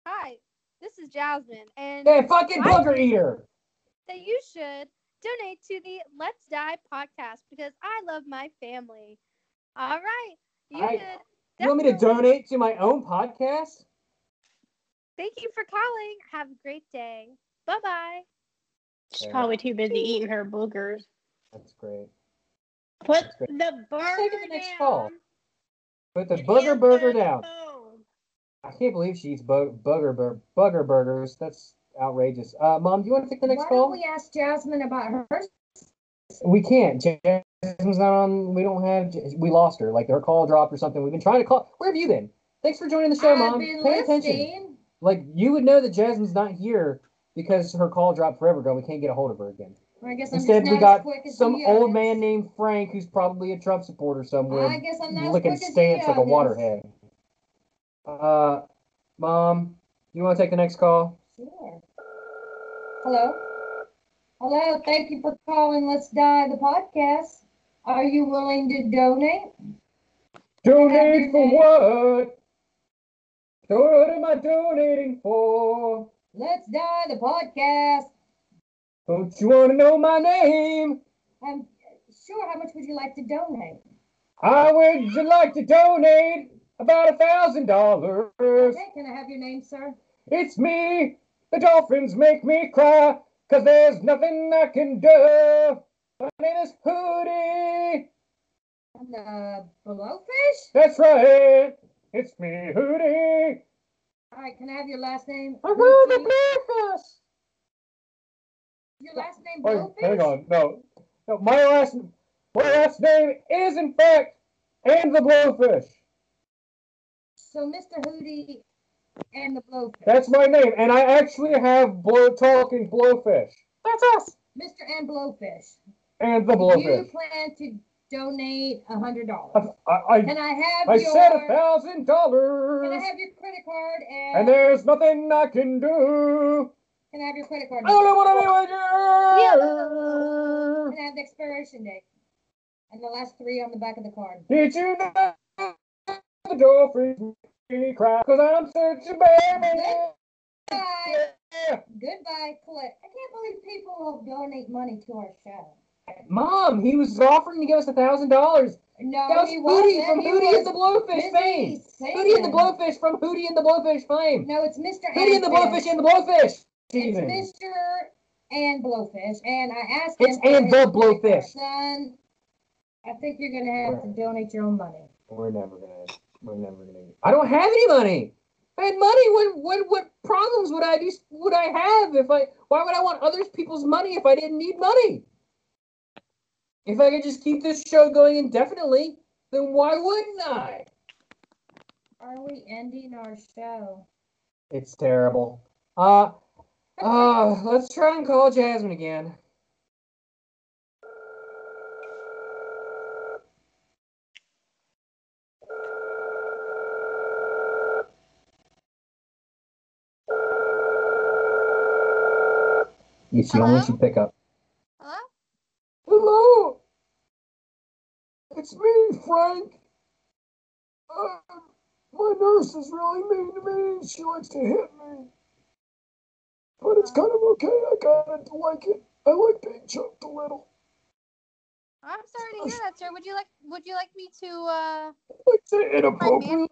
Hi, this is Jasmine. And hey, fucking booger eater! That you should donate to the Let's Die podcast because I love my family. All right. You, I, you want me to donate to my own podcast? Thank you for calling. Have a great day. Bye-bye. She's probably too busy eating her boogers. That's great. Put That's great. the burger the next down. Call. Put the it booger burger down. Phone. I can't believe she eats bo- booger, bur- booger burgers. That's outrageous. Uh, Mom, do you want to take the next Why call? Why don't we ask Jasmine about her? We can't. Jasmine's not on. We don't have. We lost her. Like her call dropped or something. We've been trying to call. Where have you been? Thanks for joining the show, I've Mom. Been Pay listening. attention. Like you would know that Jasmine's not here because her call dropped forever ago. We can't get a hold of her again. Well, I guess I'm Instead, we got some old man named Frank who's probably a Trump supporter somewhere. I guess I'm not licking stamps like a waterhead. Uh, Mom, you want to take the next call? Sure. Hello. Hello, thank you for calling Let's Die the podcast. Are you willing to donate? Donate for what? What am I donating for? Let's Die the podcast. Don't you want to know my name? Um, sure, how much would you like to donate? I would like to donate about a thousand dollars. Okay, can I have your name, sir? It's me. The dolphins make me cry. Cause there's nothing I can do. My name is Hootie. I'm the blowfish? That's right. It's me, Hootie. All right, can I have your last name? I'm the blowfish. Your last name, blowfish? Oh, hang on, no. no my, last, my last name is, in fact, and the blowfish. So, Mister Hootie... and the blowfish. That's my name, and I actually have blow talking blowfish. That's us, Mister and Blowfish. And the blowfish. You plan to donate a hundred dollars. I, I can I have. I your, said a thousand dollars. Can I have your credit card? And, and there's nothing I can do. Can I have your credit card? I don't know what I'm doing. Yeah. Can I have the expiration date and the last three on the back of the card? Did you know the door free? Cry, cause I'm such a baby. Goodbye. Yeah. Goodbye, Cliff. I can't believe people will donate money to our show. Mom, he was offering to give us a thousand dollars. No, that was he Hootie wasn't. From he Hootie was and the Blowfish fame. Hootie and the Blowfish from Hootie and the Blowfish fame. No, it's Mister Hootie and the Blowfish and the Blowfish. Even. It's Mister and Blowfish, and I asked him. It's and the Blowfish. Son, I think you're gonna have to donate your own money. We're never gonna. We're never gonna. I don't have any money. If I had money, what what what problems would I do? Would I have if I? Why would I want other people's money if I didn't need money? If I could just keep this show going indefinitely, then why wouldn't I? Are we ending our show? It's terrible. Uh, uh, let's try and call Jasmine again. It's the Hello? Only you pick up. Hello? Hello! It's me, Frank. Uh, my nurse is really mean to me. She likes to hit me. But it's kind of okay. I kind of like it. I like being choked a little. I'm sorry to hear that, sir. Would you like Would you like me to, uh... I'd say inappropriately.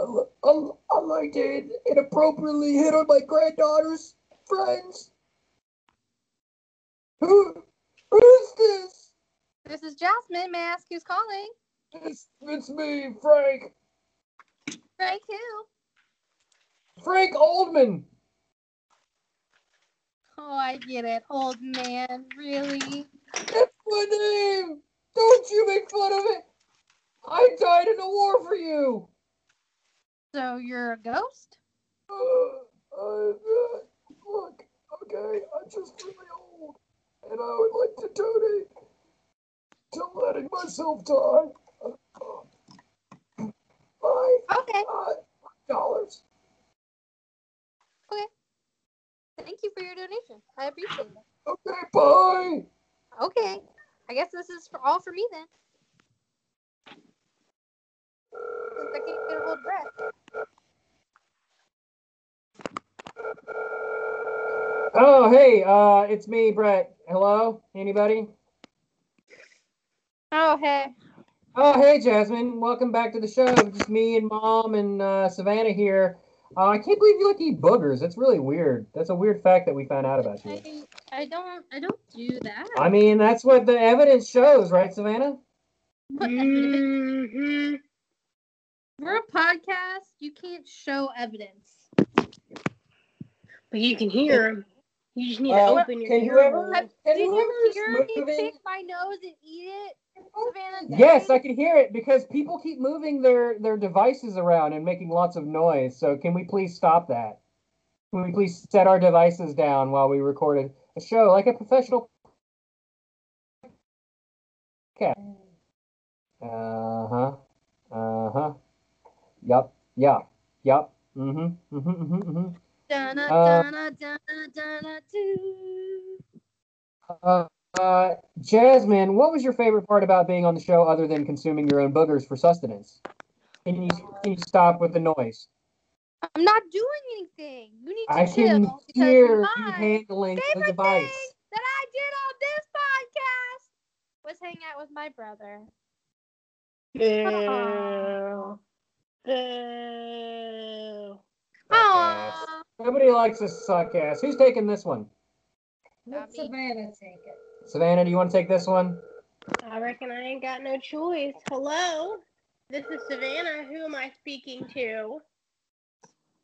I, I, I like to inappropriately hit on my granddaughters. Friends, who, who's this? This is Jasmine. May I ask who's calling? It's, it's me, Frank. Frank who? Frank Oldman. Oh, I get it, old man. Really? That's my name! Don't you make fun of it! I died in a war for you! So you're a ghost? Uh, uh, look, okay, I'm just really old, and I would like to donate to letting myself die. Uh, by, okay. Uh, dollars. Okay. Thank you for your donation. I appreciate it. Okay, bye! Okay. I guess this is for all for me then. I can't get a hold of Brett. Oh, hey, uh, it's me, Brett. Hello? Anybody? Oh, hey. Oh, hey, Jasmine. Welcome back to the show. It's just me and Mom and uh, Savannah here. Uh, I can't believe you like to eat boogers. That's really weird. That's a weird fact that we found out about you. I, I don't. I don't do that. I mean, that's what the evidence shows, right, Savannah? What evidence? We're a podcast. You can't show evidence. But you can hear. You just need uh, to open your. Can you ever? Have, can did you hear me pick my nose and eat it? Savannah, yes, I can hear it because people keep moving their, their devices around and making lots of noise. So can we please stop that? Can we please set our devices down while we record a show like a professional? Okay. Uh-huh. Uh-huh. Yup. Yeah. Yup. Mm-hmm. Mm-hmm. Mm-hmm. Mm-hmm. Donna, uh, Donna, Donna, Donna, too. Uh, Uh, Jasmine, what was your favorite part about being on the show other than consuming your own boogers for sustenance? Can you, can you stop with the noise? I'm not doing anything. You need to I chill. I can hear you handling the device. Thing that I did on this podcast was hang out with my brother. Ew. Ew. Aww. Nobody likes a suck ass. Who's taking this one? Let Savannah take it. Savannah, do you want to take this one? I reckon I ain't got no choice. Hello, this is Savannah. Who am I speaking to?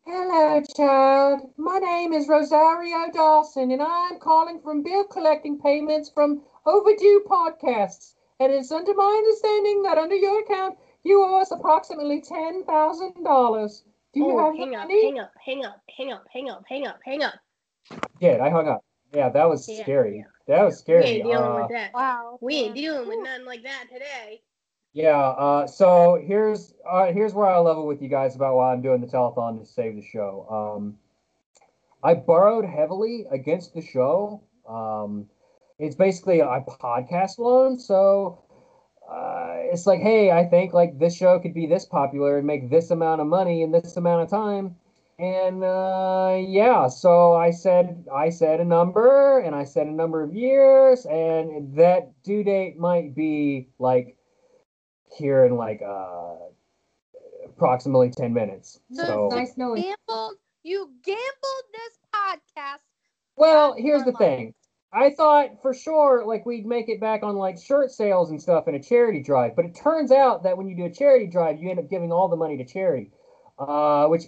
Hello, child. My name is Rosario Dawson, and I'm calling from bill collecting payments from overdue podcasts. And it's under my understanding that under your account, you owe us approximately ten thousand dollars. Do you oh, have hang up, hang up, hang up, hang up, hang up, hang up, hang up. Yeah, I hung up. Yeah, that was yeah, scary. Yeah. That was scary. We ain't dealing uh, with that. Wow. We ain't dealing with nothing like that today. Yeah, uh, so here's uh, here's where I level with you guys about why I'm doing the telethon to save the show. Um, I borrowed heavily against the show. Um, it's basically a podcast loan, so uh, it's like, hey, I think like this show could be this popular and make this amount of money in this amount of time. And, uh, yeah, so I said, I said a number, and I said a number of years, and that due date might be, like, here in, like, uh, approximately ten minutes. So, so it's nice knowing. Gambled, you gambled this podcast. Well, here's the thing. I thought for sure, like, we'd make it back on, like, shirt sales and stuff and a charity drive, but it turns out that when you do a charity drive, you end up giving all the money to charity, uh, which...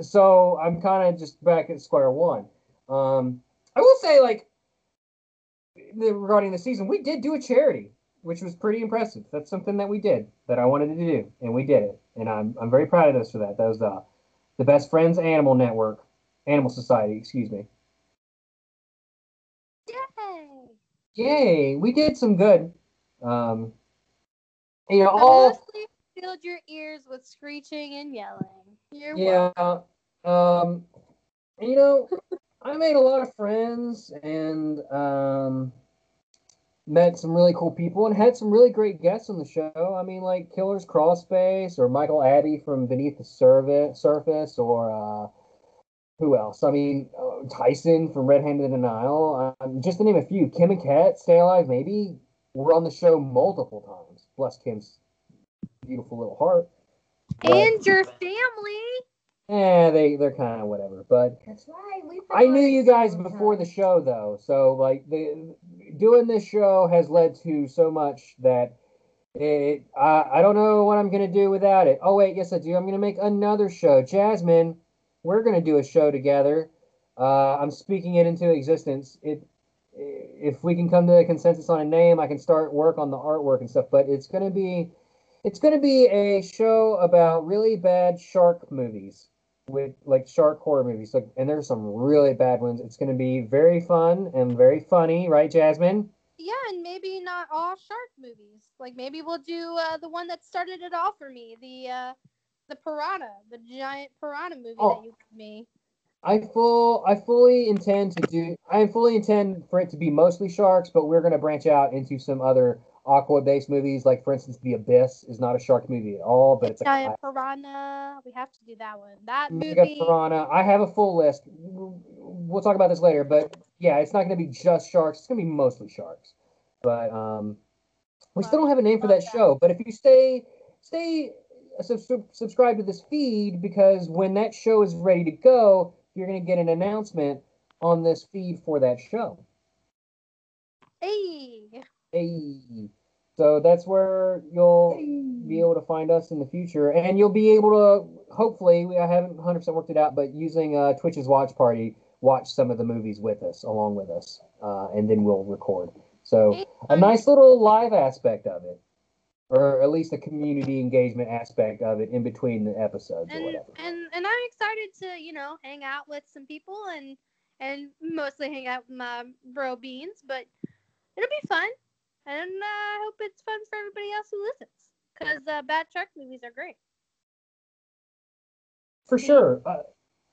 So I'm kind of just back at square one. Um, I will say, like, the, regarding the season, we did do a charity, which was pretty impressive. That's something that we did that I wanted to do, and we did it. And I'm I'm very proud of us for that. That was uh, the Best Friends Animal Network, Animal Society, excuse me. Yay! Yay! We did some good. Um, you know, all. Mostly filled your ears with screeching and yelling. You're yeah, um, you know, I made a lot of friends and um, met some really cool people and had some really great guests on the show. I mean, like Killers Crossface or Michael Abbey from Beneath the Surve- Surface or uh, who else? I mean, uh, Tyson from Red Handed Denial. Um, just to name a few. Kim and Kat, Stay Alive Maybe, were on the show multiple times. Bless Kim's beautiful little heart. But, and your family. Yeah, they, they're kind of whatever. But that's right. We I knew you guys before the show, though. So, like, the, doing this show has led to so much that it. I, I don't know what I'm going to do without it. Oh, wait. Yes, I do. I'm going to make another show. Jasmine, we're going to do a show together. Uh, I'm speaking it into existence. It if we can come to a consensus on a name, I can start work on the artwork and stuff. But it's going to be, it's going to be a show about really bad shark movies, with like shark horror movies. Like, and there's some really bad ones. It's going to be very fun and very funny, right, Jasmine? Yeah, and maybe not all shark movies. Like maybe we'll do uh, the one that started it all for me, the uh, the Piranha, the giant Piranha movie oh. that you gave me. I full, I fully intend to do. I fully intend for it to be mostly sharks, but we're going to branch out into some other aqua-based movies. Like, for instance, The Abyss is not a shark movie at all, but it's a giant piranha. We have to do that one. That movie. Mega Piranha. I have a full list. We'll talk about this later, but yeah, it's not going to be just sharks. It's going to be mostly sharks. But um, we well, still don't have a name for that, that show. But if you stay, stay sub- sub- subscribe to this feed, because when that show is ready to go, you're going to get an announcement on this feed for that show. Hey! Hey! So that's where you'll hey. be able to find us in the future. And you'll be able to, hopefully, I haven't one hundred percent worked it out, but using uh, Twitch's Watch Party, watch some of the movies with us, along with us. Uh, and then we'll record. So a nice little live aspect of it. Or at least the community engagement aspect of it in between the episodes and, or whatever. And and I'm excited to, you know, hang out with some people and and mostly hang out with my bro Beans, but it'll be fun. And uh, I hope it's fun for everybody else who listens, because uh, bad shark movies are great. For sure. Uh,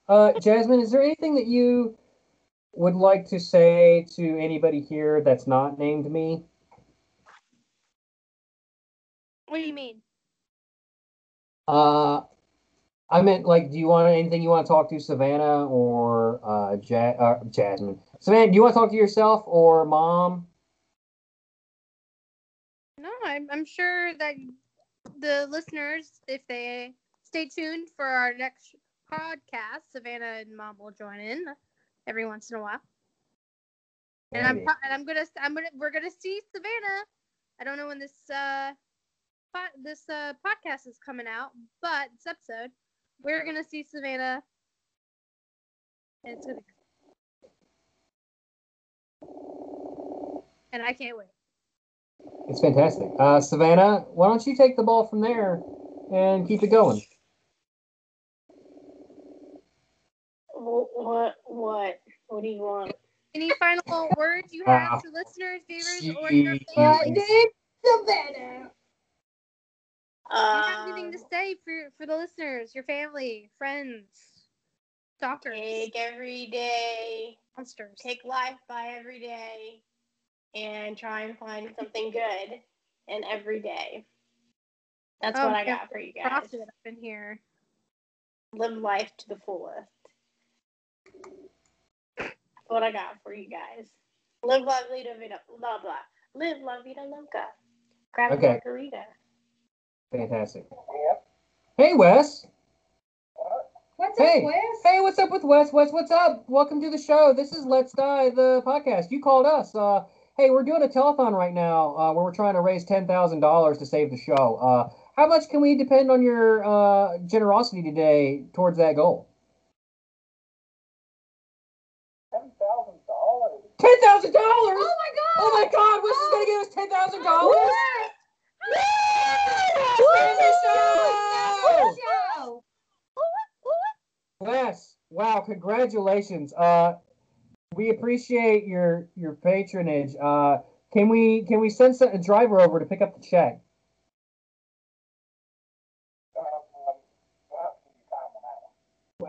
uh, Jasmine, is there anything that you would like to say to anybody here that's not named me? What do you mean? Uh, I meant, like, do you want anything you want to talk to Savannah or uh, ja- uh, Jasmine? Savannah, do you want to talk to yourself or Mom? No, I'm, I'm sure that the listeners, if they stay tuned for our next podcast, Savannah and Mom will join in every once in a while. And Maybe. I'm and I'm gonna I'm gonna we're gonna see Savannah. I don't know when this uh. This uh, podcast is coming out, but this episode, we're going to see Savannah. And it's going to be. And I can't wait. It's fantastic. Uh, Savannah, why don't you take the ball from there and keep it going? What? What? What do you want? Any final words you have uh, to listeners, viewers, or your family? Savannah. Do you have anything to say for, for the listeners, your family, friends, doctors? Take every day. Monsters. Take life by every day and try and find something good in every day. That's oh, what I got for you guys. Profit up in here. Live life to the fullest. That's what I got for you guys. Live la vida, blah, blah. Live la vida loca. Grab okay. a margarita. Fantastic. Yep. Hey, Wes. What's hey. up, Wes? Hey, what's up with Wes? Wes, what's up? Welcome to the show. This is Let's Die, the podcast. You called us. Uh, hey, we're doing a telethon right now uh, where we're trying to raise ten thousand dollars to save the show. Uh, how much can we depend on your uh, generosity today towards that goal? ten thousand dollars ten thousand dollars Oh, my God. Oh, my God. Wes oh. is going to give us ten thousand dollars Oh, Wes! Show! Show! Wes, wow, congratulations. Uh, we appreciate your your patronage. Uh, can we can we send a driver over to pick up the check?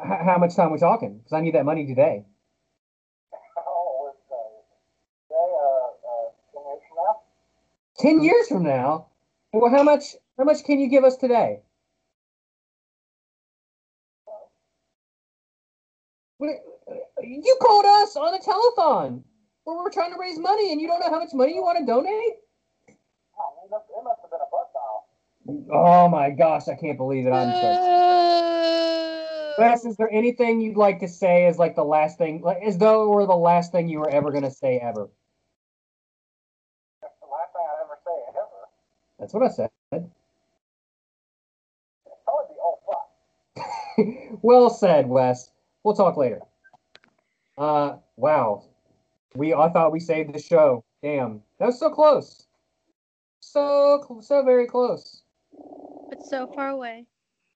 How, how much time are we talking? Because I need that money today. Oh, uh, ten years from now. Ten years from now? Well, how much how much can you give us today? You called us on a telethon where we're trying to raise money, and you don't know how much money you want to donate? Oh, it must have been a butt dial. Oh my gosh, I can't believe it. I'm so Wes, is there anything you'd like to say as like the last thing, like, as though it were the last thing you were ever going to say ever? That's what I said. It's probably the old fuck. Well said, Wes. We'll talk later. Uh, wow. We I thought we saved the show. Damn, that was so close. So so very close. But so far away.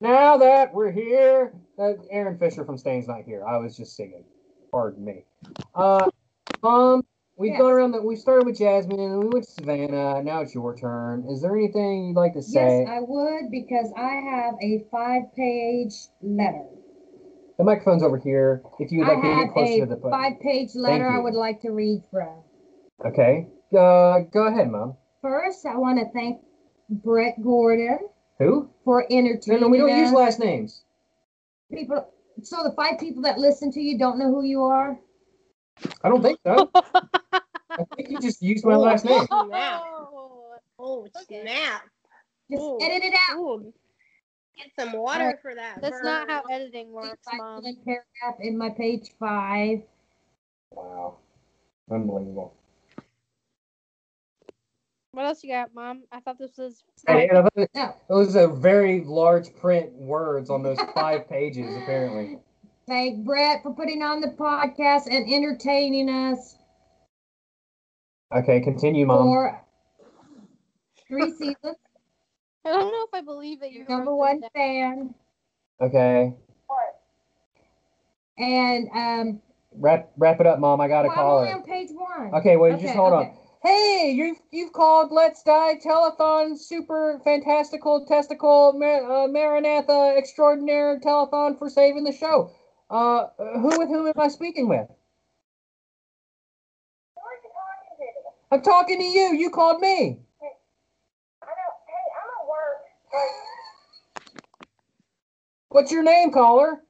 Now that we're here, uh, Aaron Fisher from Stain's not here. I was just singing. Pardon me. Uh, um, we've yes. gone around. The, we started with Jasmine, and we went to Savannah. Now it's your turn. Is there anything you'd like to say? Yes, I would, because I have a five-page letter. The microphone's over here. If you'd like I to get closer to the phone. I have a five-page letter I would like to read from. Okay. Uh, go ahead, Mom. First, I want to thank Brett Gordon. Who? For entertaining. No, no, we don't us. use last names. People. So the five people that listen to you don't know who you are? I don't think so. I think you just used my oh, last name. Oh, oh snap. Just Ooh. edit it out. Ooh. Get some water right. for that. That's Burn. not how editing works, Mom. Paragraph in my page five. Wow. Unbelievable. What else you got, Mom? I thought this was... Hey, it was a very large print words on those five pages, apparently. Thank Brett for putting on the podcast and entertaining us. Okay, continue, Mom. For three seasons. I don't know if I believe that you're... Number one fan. Okay. And, um... Wrap, wrap it up, Mom. I got to well, call it. I'm only on page one. Okay, well, okay, just hold okay. on. Hey, you've, you've called Let's Die, Telethon, Super Fantastical, Testicle, Mar- uh, Maranatha, Extraordinaire Telethon for saving the show. Uh, who with whom am I speaking with? Who are you talking to? I'm talking to you. You called me. I know. Hey, I'm at work. But... What's your name, caller?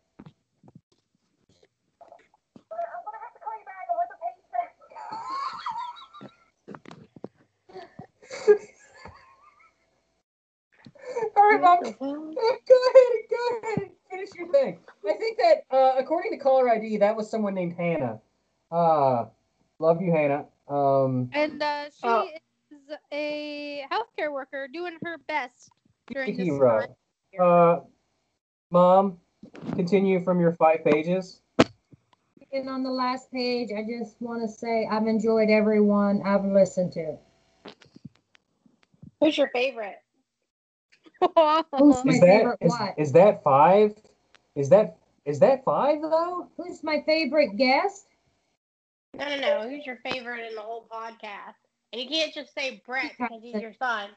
All right, Mom. Go ahead and go ahead and finish your thing. I think that uh, according to caller I D, that was someone named Hannah. Uh, love you, Hannah. Um, and uh, she uh, is a healthcare worker doing her best during this time. Uh, Mom, continue from your five pages. And on the last page, I just want to say I've enjoyed everyone I've listened to. Who's your favorite? Who's my is that, favorite is, what? Is that five? Is that is that five though? Who's my favorite guest? No, no, no. Who's your favorite in the whole podcast? And you can't just say Brett because he's your son.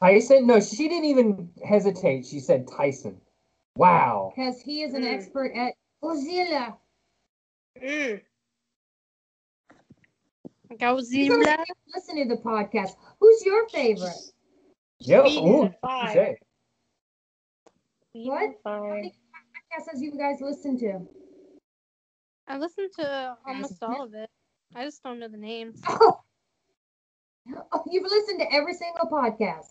Tyson? No, she didn't even hesitate. She said Tyson. Wow. Because he is an mm. expert at Godzilla. Mm. Godzilla. Listen to the podcast. Who's your favorite? Yep. Ooh, five. What? How many podcasts you guys listen to? I listen to almost all of it. I just don't know the names. Oh. Oh, you've listened to every single podcast.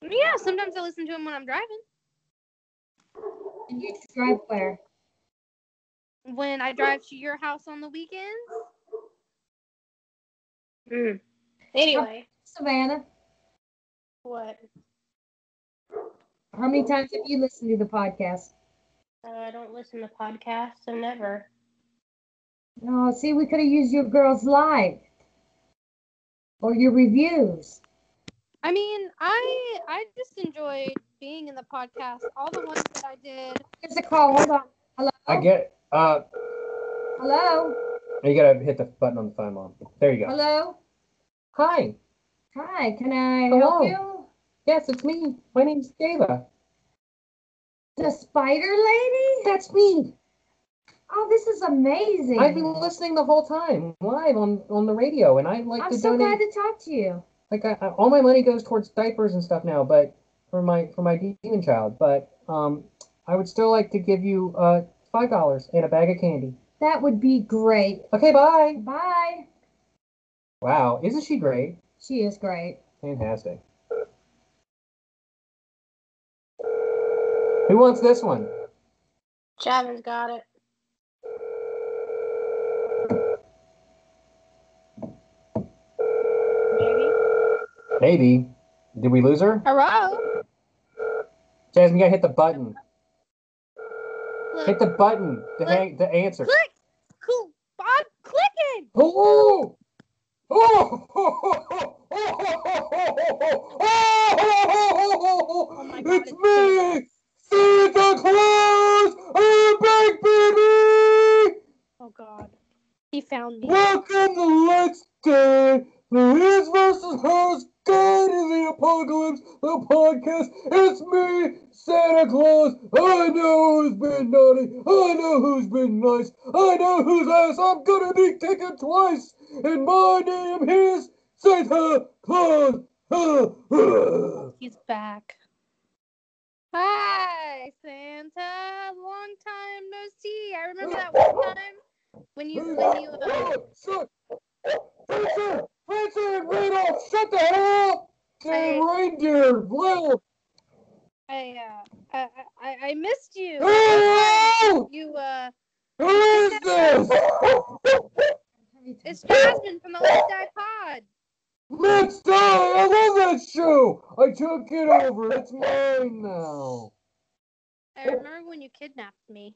Yeah, sometimes I listen to them when I'm driving. And you drive where? When I drive to your house on the weekends. Mm. Anyway. Oh, Savannah. What? How many times have you listened to the podcast? Uh, I don't listen to podcasts, so never. No, oh, see, we could have used your girls live or your reviews. I mean, I I just enjoyed being in the podcast. All the ones that I did. There's a call. Hold on. Hello. I get. Uh. Hello. You gotta hit the button on the phone, Mom. There you go. Hello. Hi. Hi. Can I Hello. help you? Yes, it's me. My name's Gayla. The Spider Lady? That's me. Oh, this is amazing. I've been listening the whole time, live on, on the radio, and I like I'm to so donate. I'm so glad to talk to you. Like, I, I, all my money goes towards diapers and stuff now, but for my for my demon child. But um, I would still like to give you uh five dollars and a bag of candy. That would be great. Okay, bye. Bye. Wow, isn't she great? She is great. Fantastic. Who wants this one? Javin's got it. Maybe. Maybe. Did we lose her? Hello? Jasmine, you gotta hit the button. Click. Hit the button to, hang, to answer. Click! Cool. I'm clicking! Oh! Oh my God, it's me, Santa Claus, I'm back, baby! Oh God, he found me. Welcome to Let's Die, the His versus Hers Guide to the Apocalypse, the podcast. It's me, Santa Claus. I know who's been naughty. I know who's been nice. I know whose ass I'm gonna be kicking twice. And my name is Santa Claus. He's back. Hi, Santa. Long time no see. I remember that one time when you when you. Uh... Prancer and Rudolph, shut the hell up! And reindeer, Will. I uh, I I, I missed you. Hello! You uh. Who is this? It's Jasmine from the Let's Die Pod. Let's Die! I love that show. I took it over. It's mine now. I remember when you kidnapped me.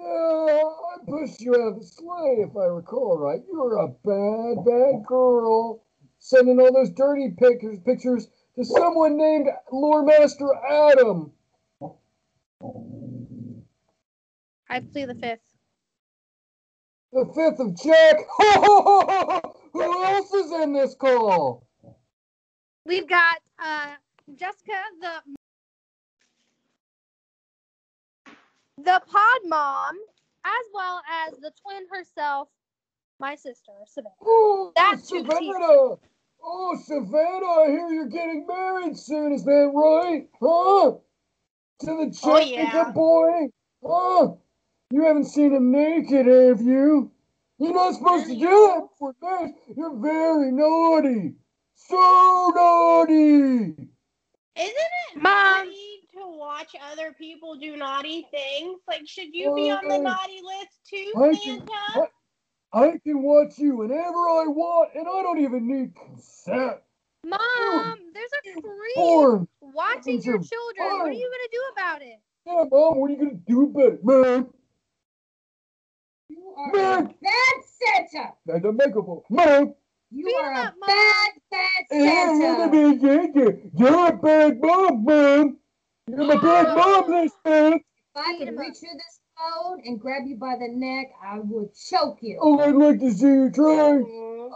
Uh, I pushed you out of the sleigh, if I recall right. You were a bad, bad girl, sending all those dirty pictures, pictures to someone named Loremaster Adam. I plead the fifth. The fifth of Jack. Who else is in this call? We've got uh, Jessica, the. The pod mom, as well as the twin herself, my sister, Savannah. Oh, That's Savannah. Who oh, Savannah, I hear you're getting married soon. Is that right? Huh? To the Jessica oh, yeah. boy? Huh? You haven't seen him naked, have you? You're not supposed to do that for marriage. You're very naughty. So naughty. Isn't it mom? Naughty? To watch other people do naughty things? Like, should you be on the naughty list too, I Santa? Can, I, I can watch you whenever I want, and I don't even need consent. Mom, you're, there's a freak watching your children. Born. What are you going to do about it? Yeah, Mom, what are you going to do about it, man? You are man. a bad Santa. That's unmakeable. Man. You Feel are that, a mom. bad, bad Santa. You're a bad mom, man. You're my bad mom this time. If I could reach through this phone and grab you by the neck, I would choke you. Oh, I'd like to see you try. Mm-hmm. Why don't you come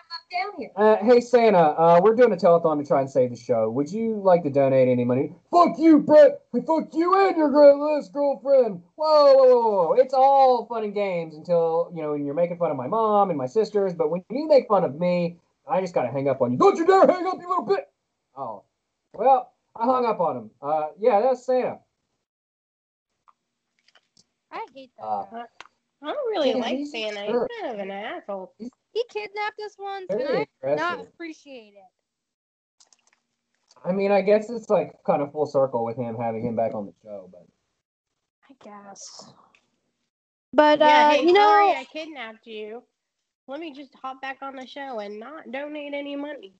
up down here? Uh, hey, Santa, uh, we're doing a telethon to try and save the show. Would you like to donate any money? Fuck you, Brett. Fuck you and your last girlfriend. Whoa, whoa, whoa, whoa. It's all fun and games until, you know, when you're making fun of my mom and my sisters. But when you make fun of me, I just got to hang up on you. Don't you dare hang up, you little bitch. Oh, well. I hung up on him. Uh, yeah, that's Santa. I hate that. Uh, I don't really yeah, like Santa. He's sure. kind of an asshole. He kidnapped us once, and I did not appreciate it. I mean, I guess it's like kind of full circle with him having him back on the show, but I guess. But yeah, uh, hey, you know, sorry I kidnapped you. Let me just hop back on the show and not donate any money.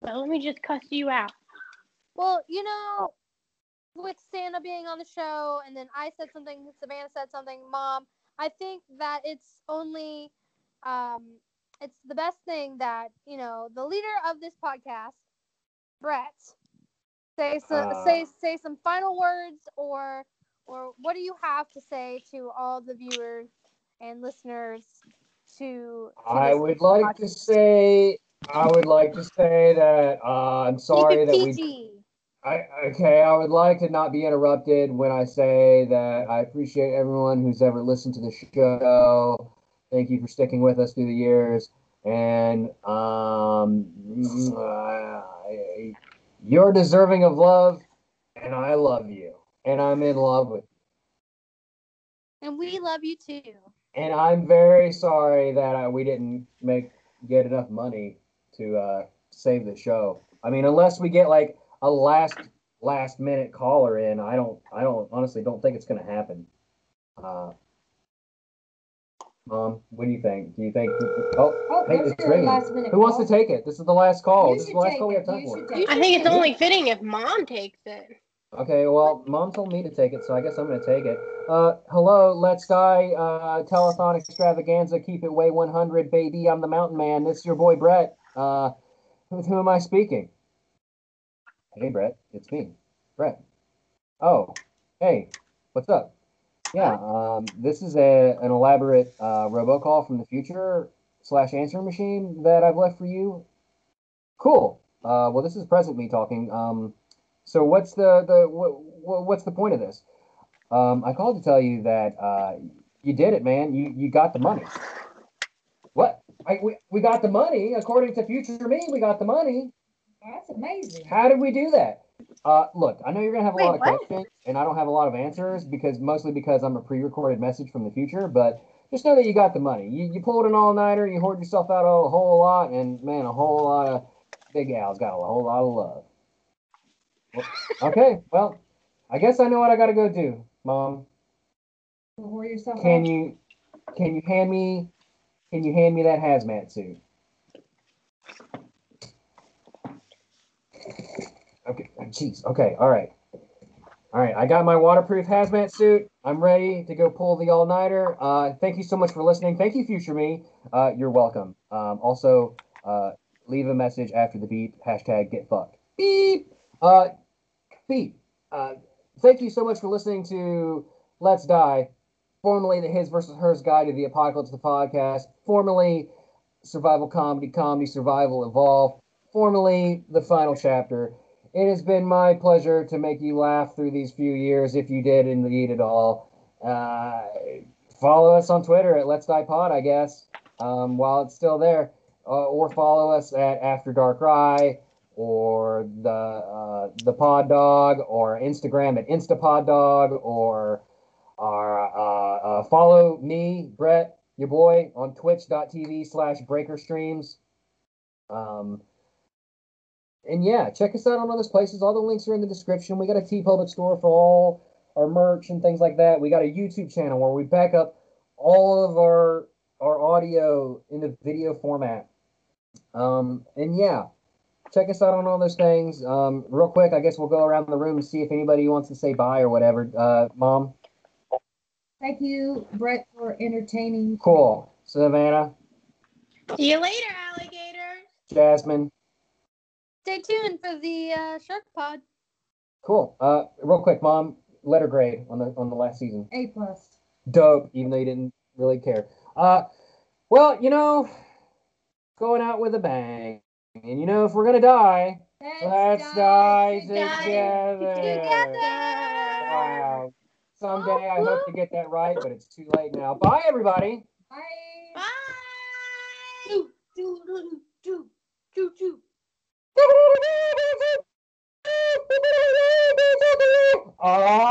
But let me just cuss you out. Well, you know, with Santa being on the show, and then I said something, Savannah said something, Mom, I think that it's only, um, it's the best thing that, you know, the leader of this podcast, Brett, say some, uh, say, say some final words, or, or what do you have to say to all the viewers and listeners to, to I would like podcast? to say, I would like to say that uh, I'm sorry that we... I, okay, I would like to not be interrupted when I say that I appreciate everyone who's ever listened to the show. Thank you for sticking with us through the years. And um, uh, you're deserving of love, and I love you. And I'm in love with you. And we love you, too. And I'm very sorry that I, we didn't make get enough money to uh, save the show. I mean, unless we get, like, a last last minute caller in, I don't, I don't, honestly don't think it's going to happen. Uh, Mom, what do you think? Do you think, oh, oh hey, it's ringing. Who call. wants to take it? This is the last call. You this is the last call we have time for. I think it's only fitting if Mom takes it. Okay, well, Mom told me to take it, so I guess I'm going to take it. Uh, hello, Let's Die, uh, Telethon Extravaganza, Keep It Way one hundred, baby, I'm the Mountain Man, this is your boy, Brett. Uh, with who am I speaking? Hey, Brett, it's me, Brett. Oh, hey, what's up? Yeah, um, this is a an elaborate uh, robocall from the future slash answering machine that I've left for you. Cool. Uh, well, this is present me talking. Um, so what's the the wh wh what's the point of this? Um, I called to tell you that uh, you did it, man. You you got the money. What? I, we we got the money. According to future me, we got the money. That's amazing. How did we do that? Uh, look, I know you're going to have a Wait, lot of what? questions, and I don't have a lot of answers, because mostly because I'm a pre-recorded message from the future, but just know that you got the money. You, you pulled an all-nighter, you hoard yourself out a whole lot, and, man, a whole lot of big gals got a whole lot of love. Well, okay, well, I guess I know what I got to go do, Mom. Hoard yourself out. Can you, can you hand me, can you hand me that hazmat suit? Okay, jeez. Okay, all right. All right, I got my waterproof hazmat suit. I'm ready to go pull the all-nighter. Uh, thank you so much for listening. Thank you, Future Me. Uh, you're welcome. Um, also, uh, leave a message after the beep. Hashtag get fucked. Beep! Uh, beep. Uh, thank you so much for listening to Let's Die, formerly the His versus Hers Guide to the Apocalypse the podcast, formerly Survival Comedy, Comedy Survival Evolve, formerly The Final Chapter. It has been my pleasure to make you laugh through these few years, if you did indeed at all. Uh, follow us on Twitter at Let's Die Pod, I guess, um, while it's still there. Uh, or follow us at After Dark Rye, or the uh, the Pod Dog, or Instagram at Instapod Dog, or our, uh, uh, follow me, Brett, your boy, on twitch.tv slash breakerstreams. Um... And yeah, check us out on all those places. All the links are in the description. We got a T Public store for all our merch and things like that. We got a YouTube channel where we back up all of our our audio in the video format. Um, and yeah, check us out on all those things. Um, real quick, I guess we'll go around the room and see if anybody wants to say bye or whatever. Uh, Mom? Thank you, Brett, for entertaining. Cool. Savannah? See you later, alligator. Jasmine? Stay tuned for the uh, Shark Pod. Cool. Uh, real quick, Mom, letter grade on the on the last season. A plus. Dope, even though you didn't really care. Uh, well, you know, going out with a bang, and you know, if we're gonna die, let's, let's die, die together. Together. Wow. Someday oh, I whoop. hope to get that right, but it's too late now. Bye, everybody. Bye. Bye. Choo choo choo choo choo. Oh!